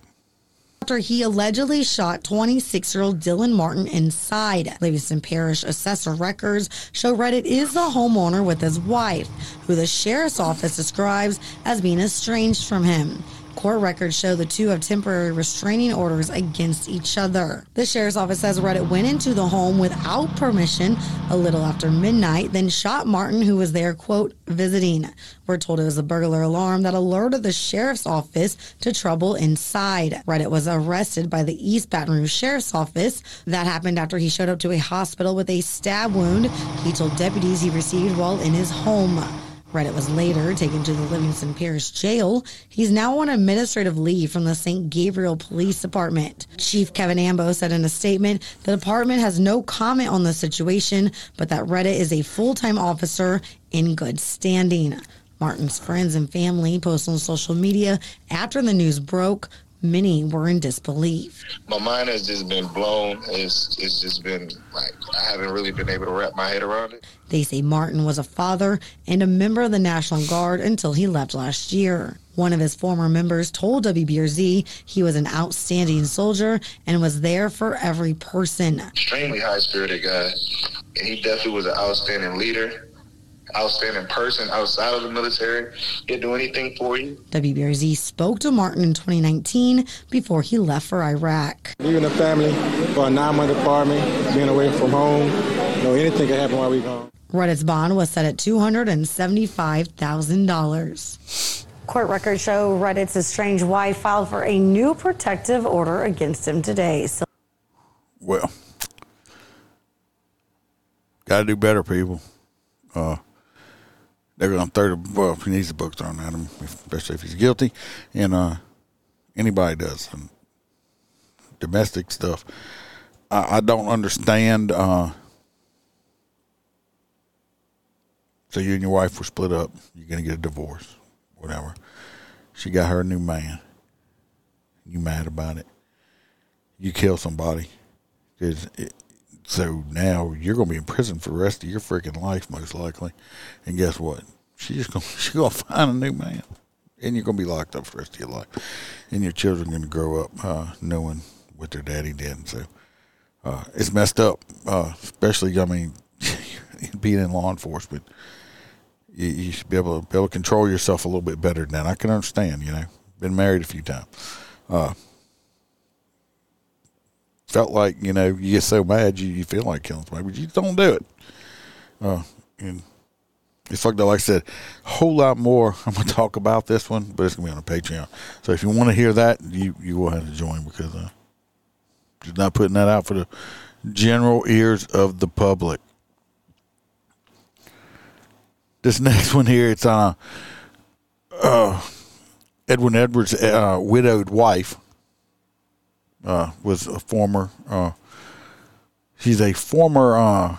After he allegedly shot twenty-six-year-old Dylan Martin inside, Livingston Parish Assessor records show Reddit is the homeowner with his wife, who the sheriff's office describes as being estranged from him. Court records show the two have temporary restraining orders against each other. The sheriff's office says Reddit went into the home without permission a little after midnight, then shot Martin, who was there, quote, visiting. We're told it was a burglar alarm that alerted the sheriff's office to trouble inside. Reddit was arrested by the East Baton Rouge Sheriff's Office. That happened after he showed up to a hospital with a stab wound he told deputies he received while in his home. Reddit was later taken to the Livingston Parish Jail. He's now on administrative leave from the Saint Gabriel Police Department. Chief Kevin Ambo said in a statement, the department has no comment on the situation, but that Reddit is a full-time officer in good standing. Martin's friends and family posted on social media after the news broke. Many were in disbelief. My mind has just been blown. It's, it's just been like, I haven't really been able to wrap my head around it. They say Martin was a father and a member of the National Guard until he left last year. One of his former members told W B R Z he was an outstanding soldier and was there for every person. Extremely high-spirited guy. And he definitely was an outstanding leader. Outstanding person outside of the military. He'll do anything for you. W B R Z spoke to Martin in twenty nineteen before he left for Iraq. Leaving the family for a nine-month apartment, being away from home, you know, anything can happen while we're gone. Reddit's bond was set at two hundred seventy-five thousand dollars. Court records show Reddit's estranged wife filed for a new protective order against him today. So- well, gotta do better, people. Uh, They're going to throw the well, he needs the book thrown at him, especially if he's guilty. And uh, anybody does. And domestic stuff. I, I don't understand. Uh, so you and your wife were split up. You're going to get a divorce. Whatever. She got her new man. You mad about it. You kill somebody. Because it. So now you're going to be in prison for the rest of your freaking life, most likely. And guess what? She's going she's going to find a new man. And you're going to be locked up for the rest of your life. And your children are going to grow up uh, knowing what their daddy did. So uh, it's messed up, uh, especially, I mean, being in law enforcement. You, you should be able, to, be able to control yourself a little bit better than that. I can understand, you know. Been married a few times. Uh Felt like, you know, you get so mad you, you feel like killing somebody, but you don't do it. Uh, and It's like, like I said, a whole lot more. I'm going to talk about this one, but it's going to be on the Patreon. So if you want to hear that, you, you go ahead and join, because uh, you're not putting that out for the general ears of the public. This next one here, it's uh, uh, Edwin Edwards' uh, widowed wife uh, was a former, uh, she's a former, uh,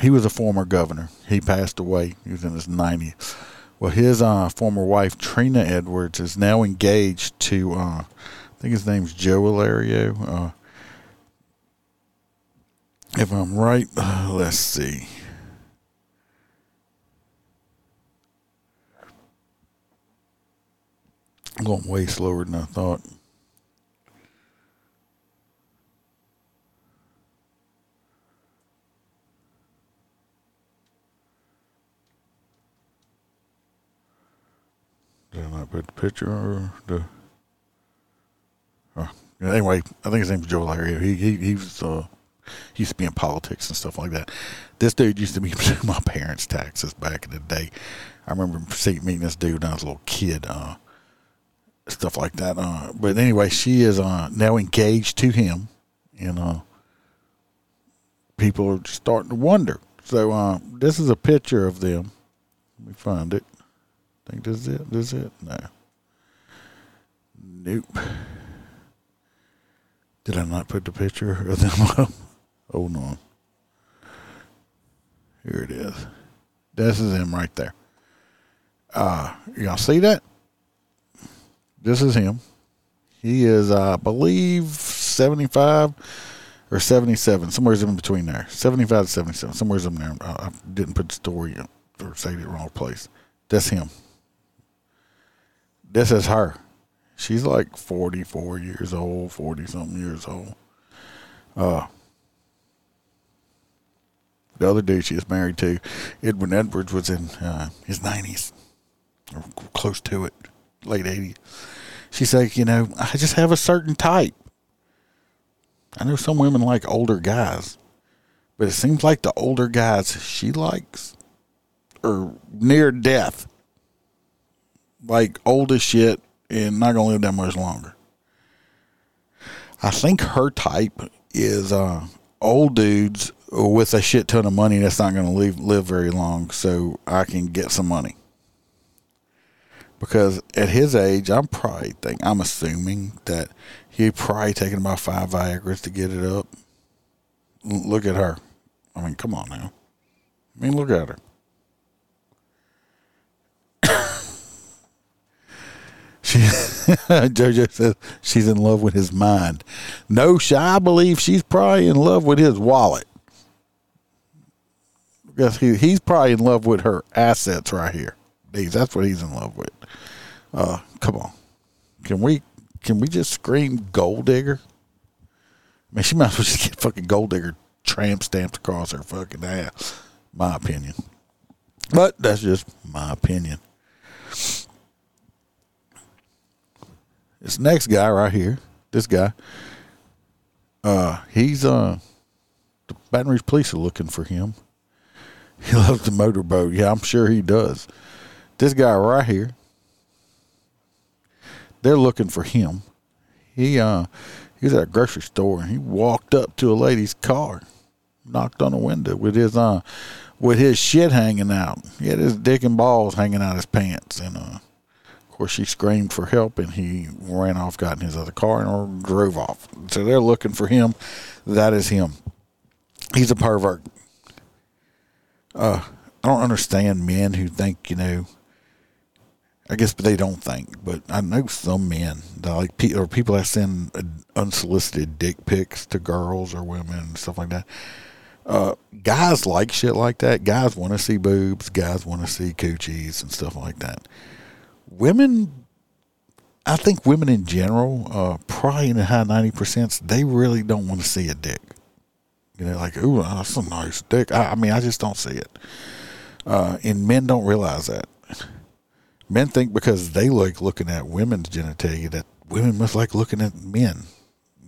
he was a former governor. He passed away. He was in his nineties. Well, his uh, former wife, Trina Edwards, is now engaged to, uh, I think his name's Joe Ilario. Uh, if I'm right, uh, let's see. I'm going way slower than I thought. Did I not put the picture or the... Oh. Anyway, I think his name's Joe Larry. He, he, he was, uh, he used to be in politics and stuff like that. This dude used to be my parents' taxes back in the day. I remember meeting this dude when I was a little kid. Uh, stuff like that. Uh, but anyway, she is uh, now engaged to him, and uh, people are starting to wonder. So uh, this is a picture of them. Let me find it. I think this is it. This is it. No. Nope. Did I not put the picture of them up? Hold on. Here it is. This is him right there. Uh, y'all see that? This is him. He is, I believe, seventy-five or seventy-seven. Somewhere in between there. seventy-five to seventy-seven. Somewhere in there. I didn't put the story in or saved it in the wrong place. That's him. This is her. She's like forty-four years old, forty-something years old. Uh, the other dude she was married to, Edwin Edwards, was in uh, his nineties, or close to it. Late eighties. She's like, you know, I just have a certain type. I know some women like older guys, but it seems like the older guys she likes are near death. Like old as shit and not going to live that much longer. I think her type is uh, old dudes with a shit ton of money that's not going to live, live very long, so I can get some money. Because at his age, I'm probably think I'm assuming that he probably taken about five Viagras to get it up. L- look at her. I mean, come on now. I mean, look at her. she, JoJo says she's in love with his mind. No, I believe she's probably in love with his wallet. Because he, he's probably in love with her assets right here. These, that's what he's in love with. Uh, come on, can we can we just scream gold digger? I mean, she might as well just get fucking gold digger tramp stamped across her fucking ass. My opinion, but that's just my opinion. This next guy right here, this guy, uh, he's uh, the Baton Rouge police are looking for him. He loves the motorboat. Yeah, I'm sure he does. This guy right here, they're looking for him. He uh, he was at a grocery store, and he walked up to a lady's car, knocked on the window with his uh, with his shit hanging out. He had his dick and balls hanging out his pants, and uh, of course she screamed for help, and he ran off, got in his other car, and drove off. So they're looking for him. That is him. He's a pervert. Uh, I don't understand men who think, you know. I guess they don't think, but I know some men that like pe- or people that send unsolicited dick pics to girls or women and stuff like that. Uh, guys like shit like that. Guys want to see boobs. Guys want to see coochies and stuff like that. Women, I think women in general, uh, probably in the high ninety percent, they really don't want to see a dick. You know, like, ooh, that's a nice dick. I, I mean, I just don't see it. Uh, and men don't realize that. Men think because they like looking at women's genitalia that women must like looking at men.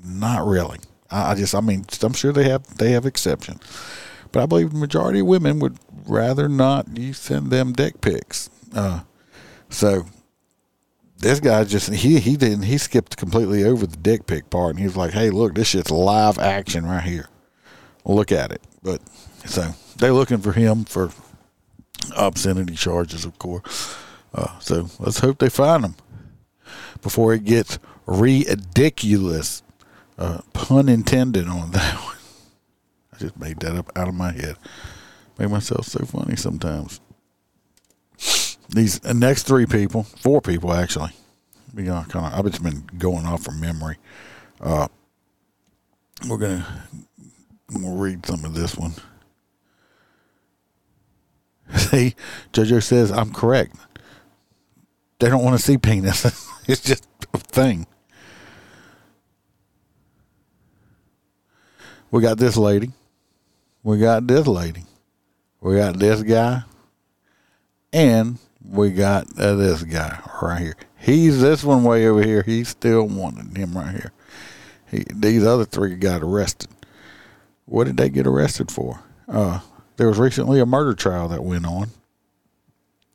Not really. I, I just, I mean, I'm sure they have they have exceptions, But I believe the majority of women would rather not you send them dick pics. Uh, so this guy just, he, he didn't, he skipped completely over the dick pic part. And he was like, hey, look, this shit's live action right here. Look at it. But so they're looking for him for obscenity charges, of course. Uh, so let's hope they find him before it gets ridiculous. Uh, pun intended on that one. I just made that up out of my head. Make myself so funny sometimes. These uh, next three people, four people actually. We gonna kind of. I've just been going off from memory. Uh, we're gonna we'll read some of this one. See, JoJo says I'm correct. They don't want to see penis. It's just a thing. We got this lady. We got this lady. We got this guy. And we got uh, this guy right here. He's this one way over here. He still wanted him right here. He, these other three got arrested. What did they get arrested for? Uh, there was recently a murder trial that went on.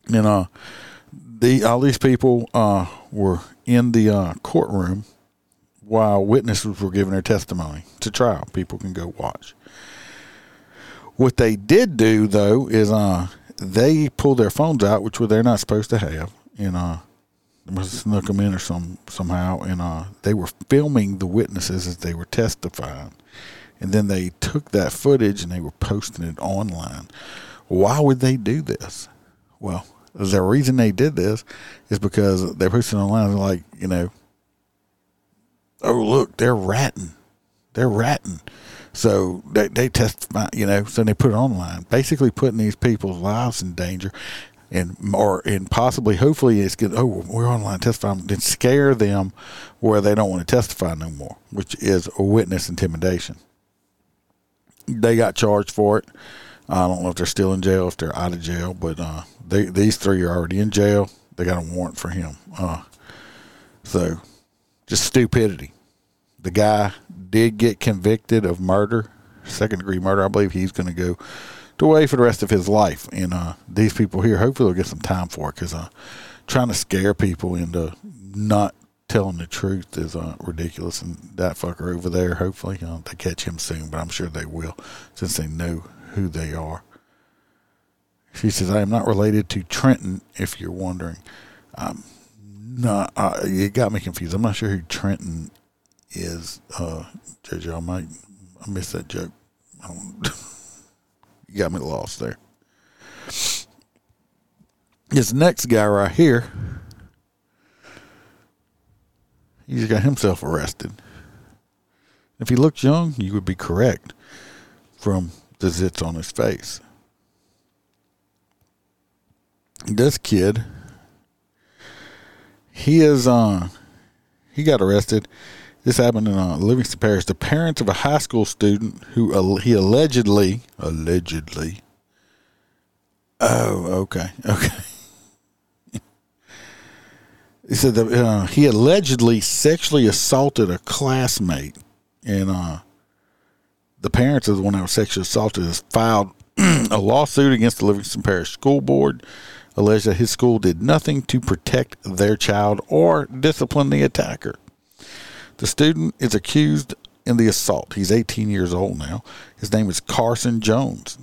And uh, the all these people uh, were in the uh, courtroom while witnesses were giving their testimony to trial. People can go watch. What they did do, though, is uh, they pulled their phones out, which they're not supposed to have, and uh, snuck them in or some somehow, and uh, they were filming the witnesses as they were testifying. And then they took that footage and they were posting it online. Why would they do this? Well, the reason they did this is because they're posting online like, you know, oh, look, they're ratting. They're ratting. So they, they testify, you know, so they put it online. Basically putting these people's lives in danger and or and possibly, hopefully, it's good. Oh, we're online testifying. Then scare them where they don't want to testify no more, which is witness intimidation. They got charged for it. I don't know if they're still in jail, if they're out of jail, but uh, they, these three are already in jail. They got a warrant for him. Uh, so just stupidity. The guy did get convicted of murder, second-degree murder. I believe he's going to go to away for the rest of his life. And uh, these people here, hopefully they'll get some time for it because uh, trying to scare people into not telling the truth is uh, ridiculous. And that fucker over there, hopefully uh, they catch him soon, but I'm sure they will since they know who they are. She says, I am not related to Trenton, if you're wondering. Um, no, uh, it got me confused. I'm not sure who Trenton is. Is uh, JoJo? I might I missed that joke. I don't, you got me lost there. This next guy right here, he's got himself arrested. If he looked young, you would be correct from the zits on his face. This kid, he is uh, he got arrested. This happened in uh, Livingston Parish. The parents of a high school student who uh, he allegedly, allegedly, oh, okay, okay. He said that uh, he allegedly sexually assaulted a classmate, and uh, the parents of the one that was sexually assaulted has filed a lawsuit against the Livingston Parish School Board, alleged that his school did nothing to protect their child or discipline the attacker. The student is accused in the assault. He's eighteen years old now. His name is Carson Jones.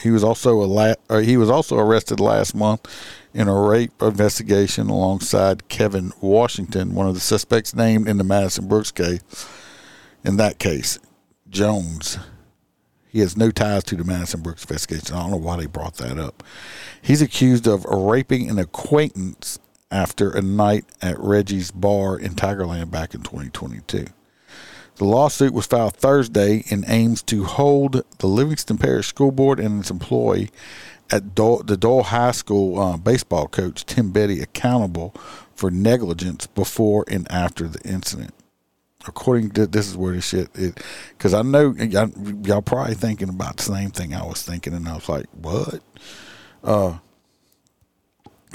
He was also a la- or he was also arrested last month in a rape investigation alongside Kevin Washington, one of the suspects named in the Madison Brooks case. In that case, Jones, he has no ties to the Madison Brooks investigation. I don't know why they brought that up. He's accused of raping an acquaintance after a night at Reggie's Bar in Tigerland back in twenty twenty-two. The lawsuit was filed Thursday and aims to hold the Livingston Parish School Board and its employee at Dole, the Dole High School uh, baseball coach Tim Betty accountable for negligence before and after the incident. According to this is where this shit is, because I know y'all, y'all probably thinking about the same thing I was thinking, and I was like, what? Uh,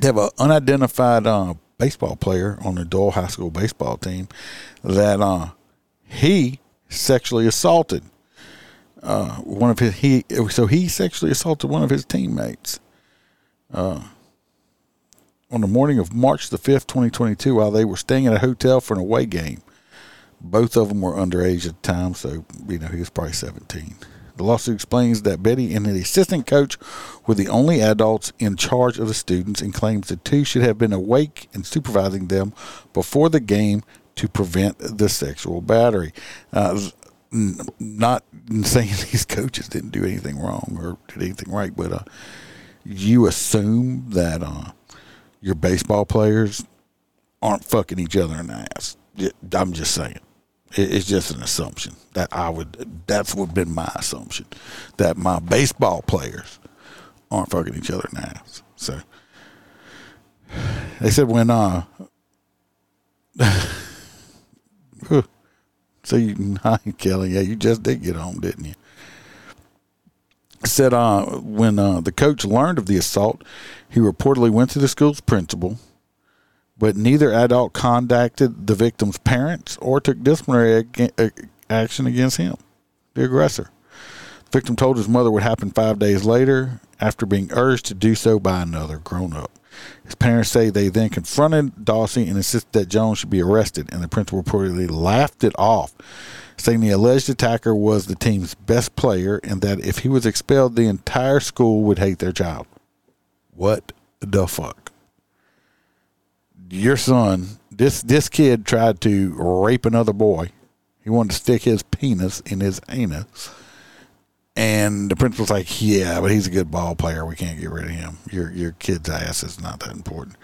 They have an unidentified uh, baseball player on the Dole High School baseball team that uh, he sexually assaulted. Uh, one of his he so he sexually assaulted one of his teammates uh, on the morning of March the fifth, twenty twenty-two, while they were staying at a hotel for an away game. Both of them were underage at the time, so you know he was probably seventeen. The lawsuit explains that Betty and the assistant coach were the only adults in charge of the students, and claims the two should have been awake and supervising them before the game to prevent the sexual battery. Uh, not saying these coaches didn't do anything wrong or did anything right, but uh, you assume that uh, your baseball players aren't fucking each other in the ass. I'm just saying. It's just an assumption that I would, that's what been my assumption, that my baseball players aren't fucking each other in the ass. So they said when, uh, so you, Kelly, yeah, you just did get home, didn't you? Said, uh, when, uh, the coach learned of the assault, he reportedly went to the school's principal. But neither adult contacted the victim's parents or took disciplinary ag- action against him, the aggressor. The victim told his mother what happened five days later after being urged to do so by another grown-up. His parents say they then confronted Dawsey and insisted that Jones should be arrested, and the principal reportedly laughed it off, saying the alleged attacker was the team's best player and that if he was expelled, the entire school would hate their child. What the fuck? Your son, this this kid tried to rape another boy. He wanted to stick his penis in his anus. And the principal's like, yeah, but he's a good ball player. We can't get rid of him. Your your kid's ass is not that important.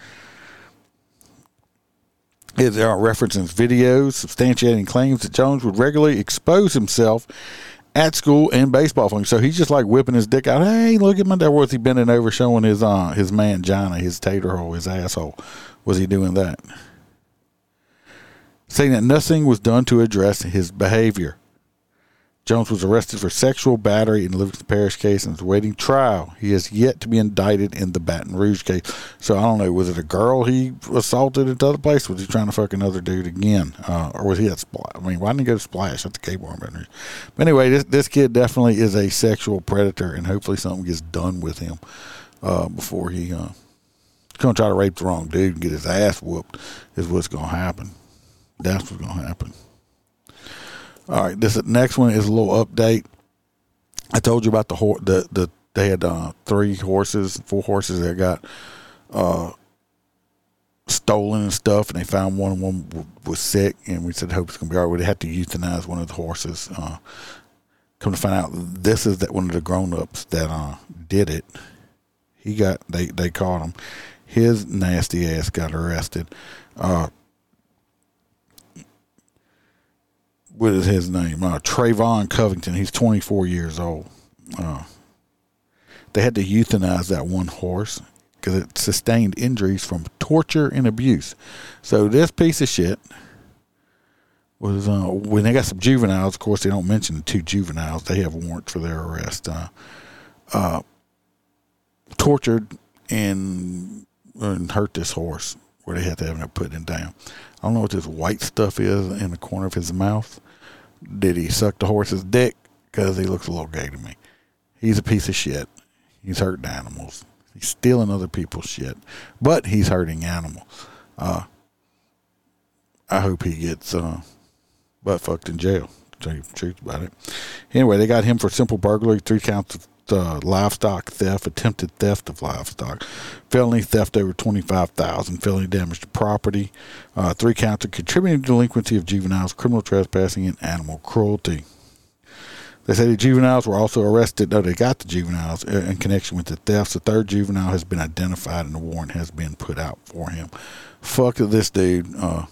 There are references, videos substantiating claims that Jones would regularly expose himself at school and baseball functions. So he's just like whipping his dick out. Hey, look at my dad. Was he bending over showing his, uh, his mangina, his tater hole, his asshole? Was he doing that? Saying that nothing was done to address his behavior. Jones was arrested for sexual battery in the Livingston Parish case and is awaiting trial. He has yet to be indicted in the Baton Rouge case. So I don't know, was it a girl he assaulted at the other place? Was he trying to fuck another dude again? Uh, or was he at Splash? I mean, why didn't he go to Splash at the Cape Horn Baton Rouge? But anyway, this, this kid definitely is a sexual predator, and hopefully something gets done with him uh, before he... Uh, He's going to try to rape the wrong dude and get his ass whooped is what's going to happen. That's what's going to happen. All right, this next one is a little update. I told you about the horse. The, the, they had uh, three horses, four horses that got uh, stolen and stuff, and they found one. One w- was sick, and we said, hope it's going to be all right. They had to euthanize one of the horses. Uh, come to find out, this is that one of the grown-ups that uh, did it. He got, they, they caught him. His nasty ass got arrested. Uh, what is his name? Uh, Trayvon Covington. He's twenty-four years old. Uh, they had to euthanize that one horse because it sustained injuries from torture and abuse. So this piece of shit was, uh, when they got some juveniles, of course, they don't mention the two juveniles. They have warrants for their arrest. Uh, uh, tortured and, and hurt this horse where they had to have him put him down. I don't know what this white stuff is in the corner of his mouth. Did he suck the horse's dick? Because he looks a little gay to me. He's a piece of shit. He's hurting animals. He's stealing other people's shit. But he's hurting animals. Uh, I hope he gets uh, butt fucked in jail, to tell you the truth about it. Anyway, they got him for simple burglary, three counts of Uh, livestock theft, attempted theft of livestock, felony theft over twenty-five thousand dollars, felony damage to property, uh, three counts of contributing to delinquency of juveniles, criminal trespassing, and animal cruelty. They say the juveniles were also arrested. No, they got the juveniles in connection with the thefts. The third juvenile has been identified and the warrant has been put out for him. Fuck this dude. Uh,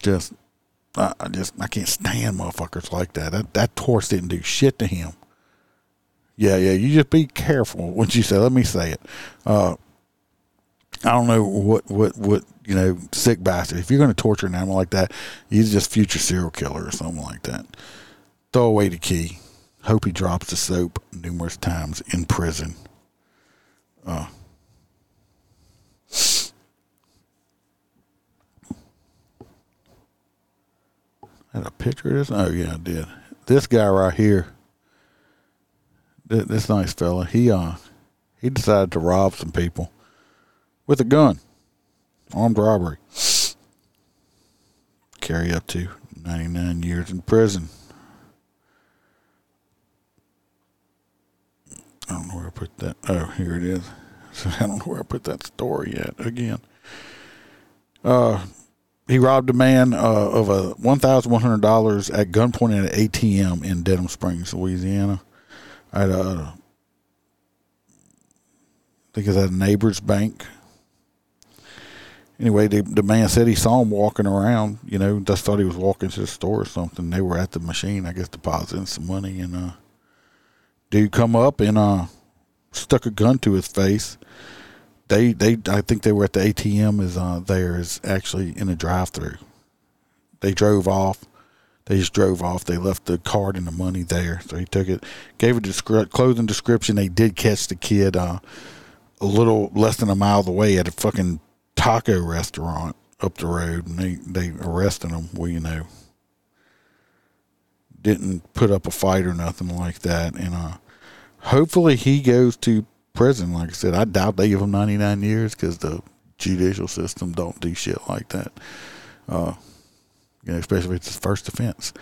just, I, I just, I can't stand motherfuckers like that. That, that horse didn't do shit to him. Yeah, yeah, you just be careful what you say. Let me say it. Uh, I don't know what, what, what, you know, sick bastard. If you're going to torture an animal like that, he's just future serial killer or something like that. Throw away the key. Hope he drops the soap numerous times in prison. Uh, I had a picture of this? Oh, yeah, I did. this guy right here, th- this nice fella, he uh he decided to rob some people with a gun, armed robbery. Carry up to ninety-nine years in prison. I don't know where I put that. Oh, here it is. I don't know where I put that story yet. Again, uh, he robbed a man uh, of a eleven hundred dollars at gunpoint at an A T M in Denham Springs, Louisiana. At a, I think it's at a Neighbors Bank. Anyway, the, the man said he saw him walking around. You know, just thought he was walking to the store or something. They were at the machine, I guess, depositing some money, and uh, dude come up and uh. stuck a gun to his face. They, they, I think they were at the A T M. Is uh, there is actually in a drive-through. They drove off. They just drove off. They left the card and the money there. So he took it, gave a descri- clothing description. They did catch the kid uh, a little less than a mile away at a fucking taco restaurant up the road, and they they arrested him. Well, you know, didn't put up a fight or nothing like that, and uh. Hopefully he goes to prison. Like I said, I doubt they give him ninety-nine years because the judicial system don't do shit like that. Uh, you know, especially if it's his first offense,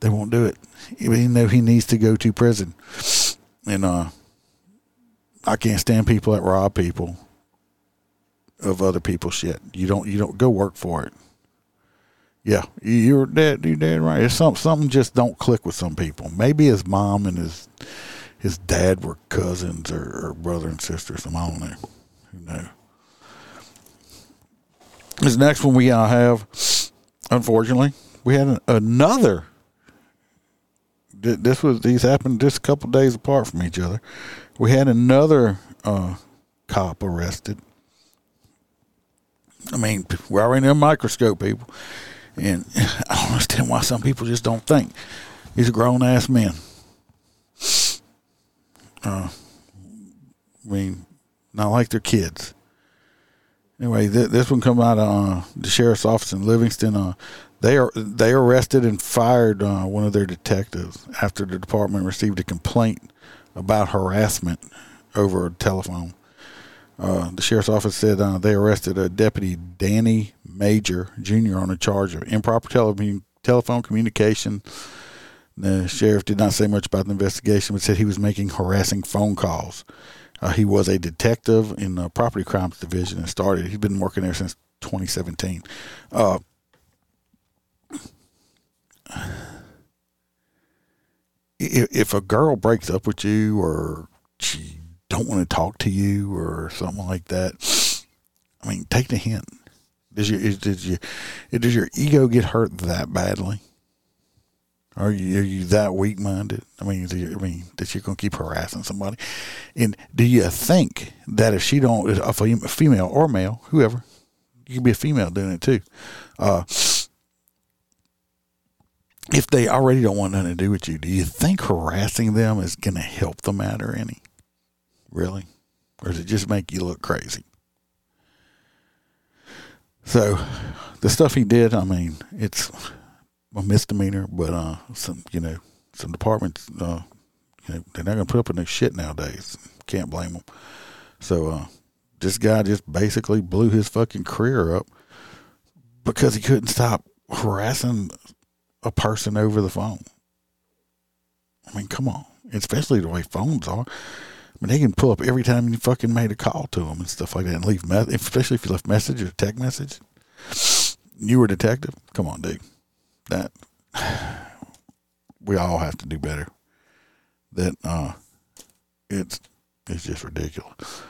they won't do it. Even though he needs to go to prison, and uh, I can't stand people that rob people of other people's shit. You don't, you don't go work for it. Yeah, you're dead. You're dead right. It's something, something just don't click with some people. Maybe his mom and his. His dad were cousins or, or brother and sister or something. I don't know. Who knows? This next one we uh, have, unfortunately, we had an, another. This was these happened just a couple days apart from each other. We had another uh, cop arrested. I mean, we're already in a microscope, people, and I don't understand why some people just don't think. These are grown ass men. Uh, I mean, not like their kids. Anyway, th- this one come out of uh, the sheriff's office in Livingston. Uh, they are they arrested and fired uh, one of their detectives after the department received a complaint about harassment over a telephone. Uh, the sheriff's office said uh, they arrested a deputy, Danny Major Junior, on a charge of improper tele- telephone communication. The sheriff did not say much about the investigation, but said he was making harassing phone calls. Uh, he was a detective in the property crimes division and started. He's been working there since twenty seventeen. Uh, if, if a girl breaks up with you or she don't want to talk to you or something like that, I mean, take the hint. Does your, is, does your, does your ego get hurt that badly? Are you, are you that weak-minded? I mean, do you, I mean, that you're gonna keep harassing somebody? And do you think that if she don't, if a female or male, whoever, you could be a female doing it too. Uh, if they already don't want nothing to do with you, do you think harassing them is gonna help the matter any? Really, or does it just make you look crazy? So, the stuff he did, I mean, it's a misdemeanor, but uh, some you know some departments uh, you know, they're not gonna put up with no shit nowadays. Can't blame them. So uh, this guy just basically blew his fucking career up because he couldn't stop harassing a person over the phone. I mean, come on, especially the way phones are. I mean, they can pull up every time you fucking made a call to them and stuff like that, and leave me- especially if you left message or text message. You were a detective. Come on, dude. That we all have to do better. That uh, it's it's just ridiculous.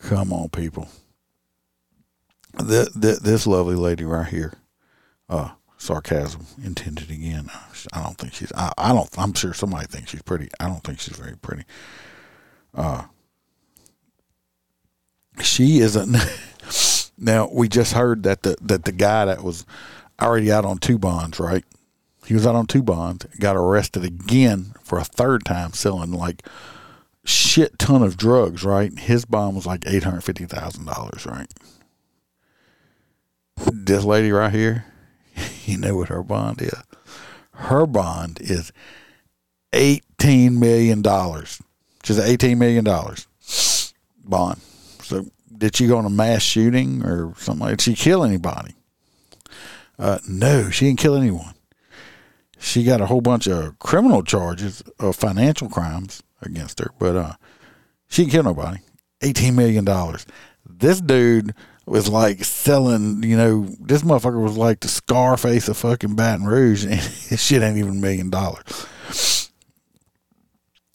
Come on, people. The, the, this lovely lady right here. Uh, sarcasm intended again. I don't think she's. I, I don't. I'm sure somebody thinks she's pretty. I don't think she's very pretty. Uh, she isn't. Now we just heard that the that the guy that was already out on two bonds, right? He was out on two bonds, got arrested again for a third time selling like shit ton of drugs, right? His bond was like eight hundred fifty thousand dollars, right? This lady right here, you know what her bond is? Her bond is eighteen million dollars. Just eighteen million dollars bond. So did she go on a mass shooting or something like that? Did she kill anybody? Uh, no, she didn't kill anyone. She got a whole bunch of criminal charges of financial crimes against her, but uh, she didn't kill nobody. eighteen million dollars. This dude was like selling, you know, this motherfucker was like the Scarface of fucking Baton Rouge, and his shit ain't even a million dollars.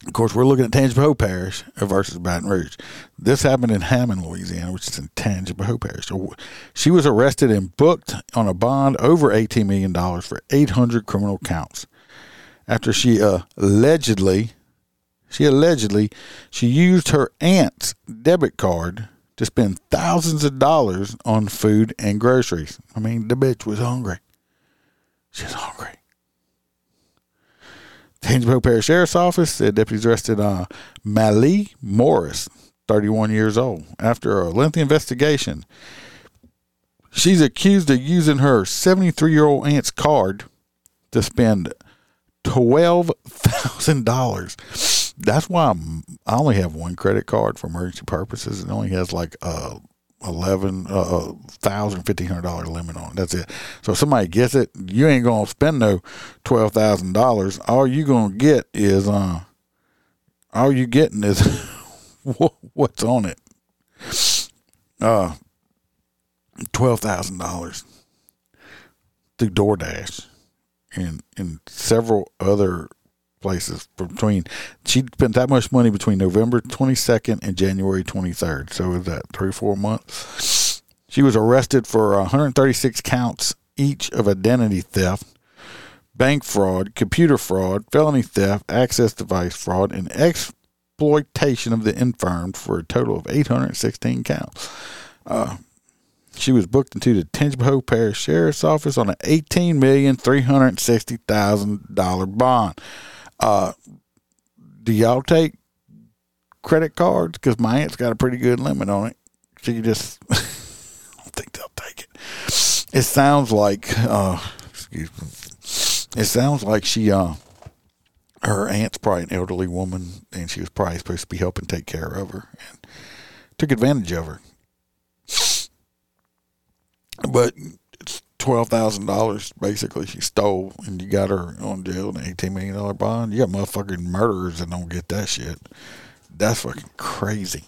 Of course, we're looking at Tangipahoa Parish versus Baton Rouge. This happened in Hammond, Louisiana, which is in Tangipahoa Parish. So she was arrested and booked on a bond over eighteen million dollars for eight hundred criminal counts after she uh, allegedly, she allegedly, she used her aunt's debit card to spend thousands of dollars on food and groceries. I mean, the bitch was hungry. She was hungry. Tangipahoa Parish Sheriff's Office said deputies arrested uh, Mali Morris, thirty-one years old. After a lengthy investigation, she's accused of using her seventy-three-year-old aunt's card to spend twelve thousand dollars. That's why I'm, I only have one credit card for emergency purposes. It only has like a eleven thousand dollars, fifteen hundred dollars limit on it. That's it. So if somebody gets it, you ain't going to spend no twelve thousand dollars. All you going to get is, uh, all you getting is what's on it. Uh, twelve thousand dollars through DoorDash and, and several other places between, she spent that much money between November twenty-second and January twenty-third. So is that three, four months? She was arrested for one hundred thirty-six counts each of identity theft, bank fraud, computer fraud, felony theft, access device fraud, and exploitation of the infirm for a total of eight hundred sixteen counts. Uh, she was booked into the Tangipahoa Parish Sheriff's Office on an eighteen million three hundred sixty thousand dollars bond. Uh, do y'all take credit cards? Because my aunt's got a pretty good limit on it. She just, I don't think they'll take it. It sounds like, uh, excuse me. It sounds like she, uh, her aunt's probably an elderly woman, and she was probably supposed to be helping take care of her, and took advantage of her. But twelve thousand dollars basically she stole, and you got her on jail and an eighteen million dollar bond. You got motherfucking murderers that don't get that shit. That's fucking crazy.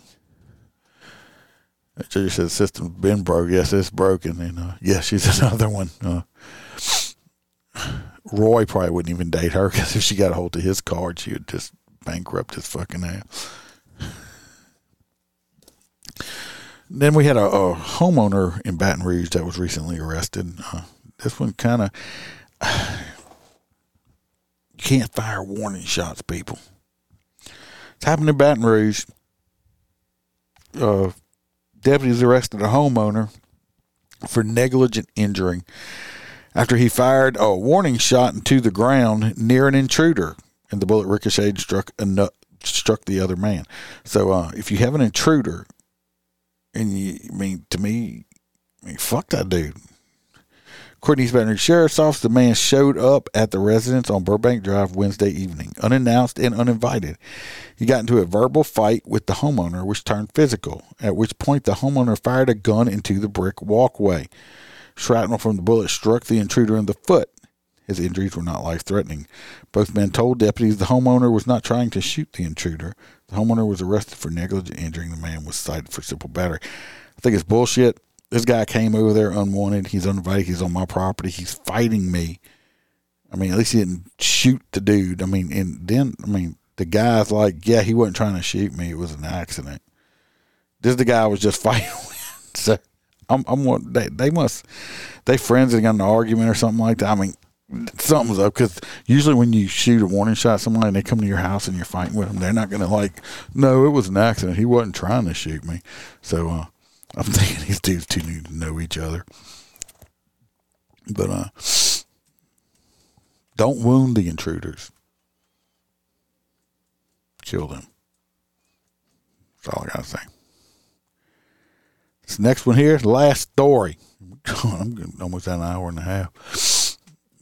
That judge said the system's been broke. Yes, it's broken, and uh, yeah, she's another one. Uh, Roy probably wouldn't even date her, because if she got a hold of his card, she would just bankrupt his fucking ass. Then we had a, a homeowner in Baton Rouge that was recently arrested. Uh, this one kind of, uh, you can't fire warning shots, people. It's happened in Baton Rouge. Uh, deputies arrested a homeowner for negligent injuring after he fired a warning shot into the ground near an intruder, and the bullet ricocheted, struck a, struck the other man. So uh, if you have an intruder, and you, I mean, to me, I mean, fuck that dude. Courtney's Baton Rouge Sheriff's Office, the man showed up at the residence on Burbank Drive Wednesday evening, unannounced and uninvited. He got into a verbal fight with the homeowner, which turned physical, at which point the homeowner fired a gun into the brick walkway. Shrapnel from the bullet struck the intruder in the foot. His injuries were not life-threatening. Both men told deputies the homeowner was not trying to shoot the intruder. The homeowner was arrested for negligent injuring. The man was cited for simple battery. I think it's bullshit. This guy came over there unwanted. He's uninvited. He's on my property. He's fighting me. I mean, at least he didn't shoot the dude. I mean, and then, I mean, the guy's like, yeah, he wasn't trying to shoot me. It was an accident. This is the guy I was just fighting with. So, I'm, I'm, they, they must, they friends that got in an argument or something like that. I mean, something's up, because usually when you shoot a warning shot at somebody and they come to your house and you're fighting with them, they're not going to like, no, it was an accident. He wasn't trying to shoot me. So uh, I'm thinking these dudes too new to know each other. But uh, don't wound the intruders. Kill them. That's all I got to say. This next one here, last story. I'm almost at an hour and a half.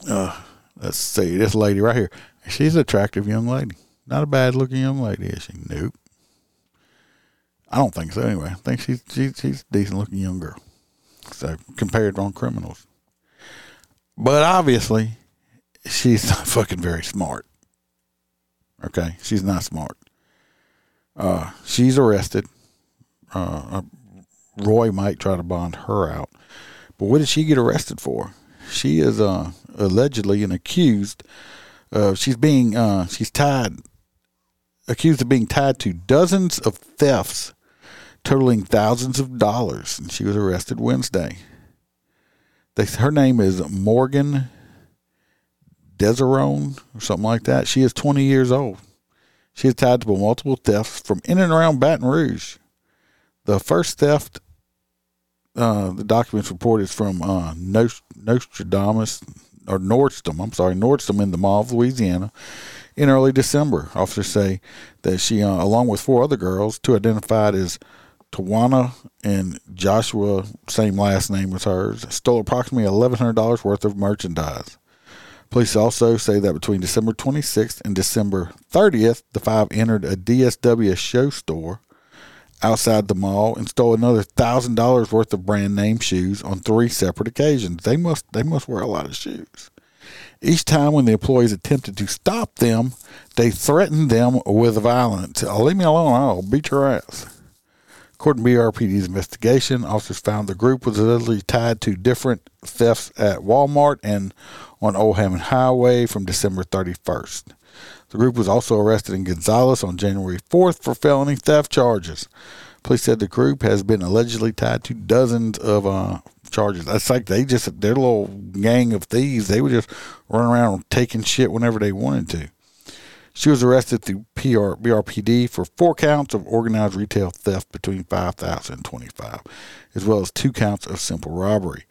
Uh, Let's see, this lady right here. She's an attractive young lady. Not a bad-looking young lady, is she? Nope. I don't think so, anyway. I think she's, she's, she's a decent-looking young girl. So, compared on criminals. But, obviously, she's not fucking very smart. Okay? She's not smart. Uh, she's arrested. Uh, Roy might try to bond her out. But what did she get arrested for? She is uh, allegedly an accused. Uh, she's being uh, she's tied, accused of being tied to dozens of thefts totaling thousands of dollars. And she was arrested Wednesday. They, her name is Morgan Deserone or something like that. She is twenty years old. She is tied to multiple thefts from in and around Baton Rouge. The first theft, uh, the documents report is from uh, Nostradamus. Or Nordstrom, I'm sorry, Nordstrom in the Mall of Louisiana in early December. Officers say that she, uh, along with four other girls, two identified as Tawana and Joshua, same last name as hers, stole approximately eleven hundred dollars worth of merchandise. Police also say that between December twenty-sixth and December thirtieth, the five entered a D S W show store outside the mall and stole another thousand dollars worth of brand name shoes on three separate occasions. They must they must wear a lot of shoes. Each time when the employees attempted to stop them, they threatened them with violence. Oh, leave me alone, I'll beat your ass. According to B R P D's investigation, officers found the group was allegedly tied to different thefts at Walmart and on Old Hammond Highway from December thirty-first. The group was also arrested in Gonzales on January fourth for felony theft charges. Police said the group has been allegedly tied to dozens of uh, charges. It's like they just, their little gang of thieves, they would just run around taking shit whenever they wanted to. She was arrested through P R, B R P D for four counts of organized retail theft between five thousand dollars and twenty-five thousand dollars, as well as two counts of simple robbery.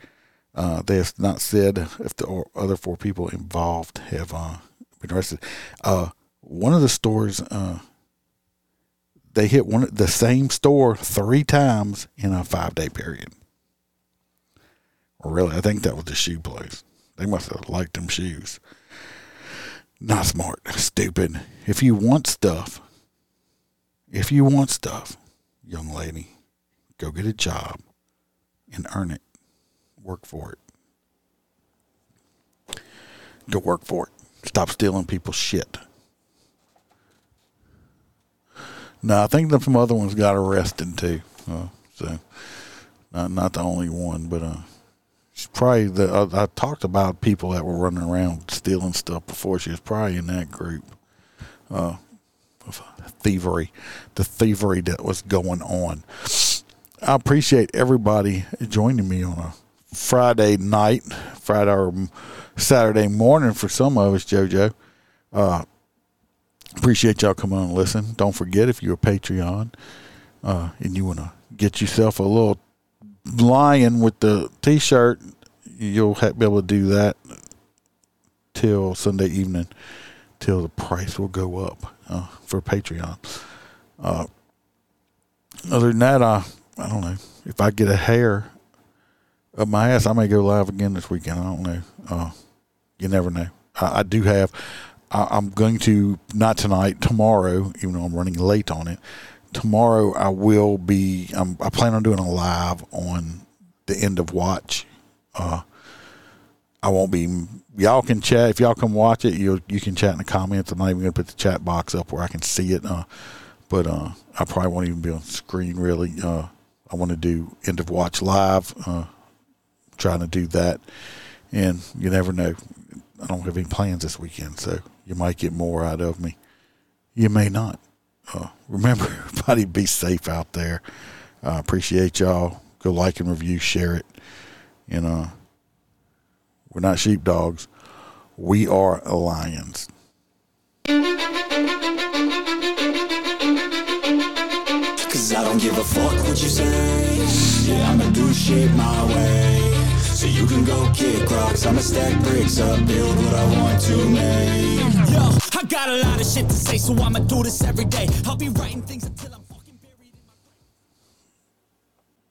Uh, they have not said if the other four people involved have uh, been arrested. Uh, one of the stores, uh, they hit one the same store three times in a five-day period. Really, I think that was the shoe place. They must have liked them shoes. Not smart. Stupid. If you want stuff, if you want stuff, young lady, go get a job and earn it. Work for it. Go work for it. Stop stealing people's shit. No, I think that some other ones got arrested too. Uh, so, not, not the only one, but... Uh, probably the I, I talked about people that were running around stealing stuff before. She was probably in that group uh, of thievery, the thievery that was going on. I appreciate everybody joining me on a Friday night, Friday or Saturday morning for some of us, JoJo. Uh, appreciate y'all coming on and listen. Don't forget, if you're a Patreon uh, and you want to get yourself a little lion with the t-shirt, you'll ha- be able to do that till Sunday evening, till the price will go up uh, for Patreon. Uh, other than that, I I don't know. If I get a hair up my ass, I may go live again this weekend. I don't know. Uh, you never know. I, I do have. I, I'm going to, not tonight, tomorrow, even though I'm running late on it. Tomorrow I will be, I'm, I plan on doing a live on the end of watch. Uh, I won't be, y'all can chat. If y'all come watch it, you you can chat in the comments. I'm not even going to put the chat box up where I can see it. Uh, but uh, I probably won't even be on screen really. Uh, I want to do end of watch live. Uh, trying to do that. And you never know. I don't have any plans this weekend, so you might get more out of me. You may not. Uh, remember, everybody, be safe out there. I uh, appreciate y'all. Go like and review, share it. And uh, we're not sheepdogs. We are lions. Because I don't give a fuck what you say. Yeah, I'm going to do shit my way. So you can go kick rocks. I'm going to stack bricks up, build what I want to make. Yo, I got a lot of shit to say, so I'ma do this every day. I'll be writing things until I'm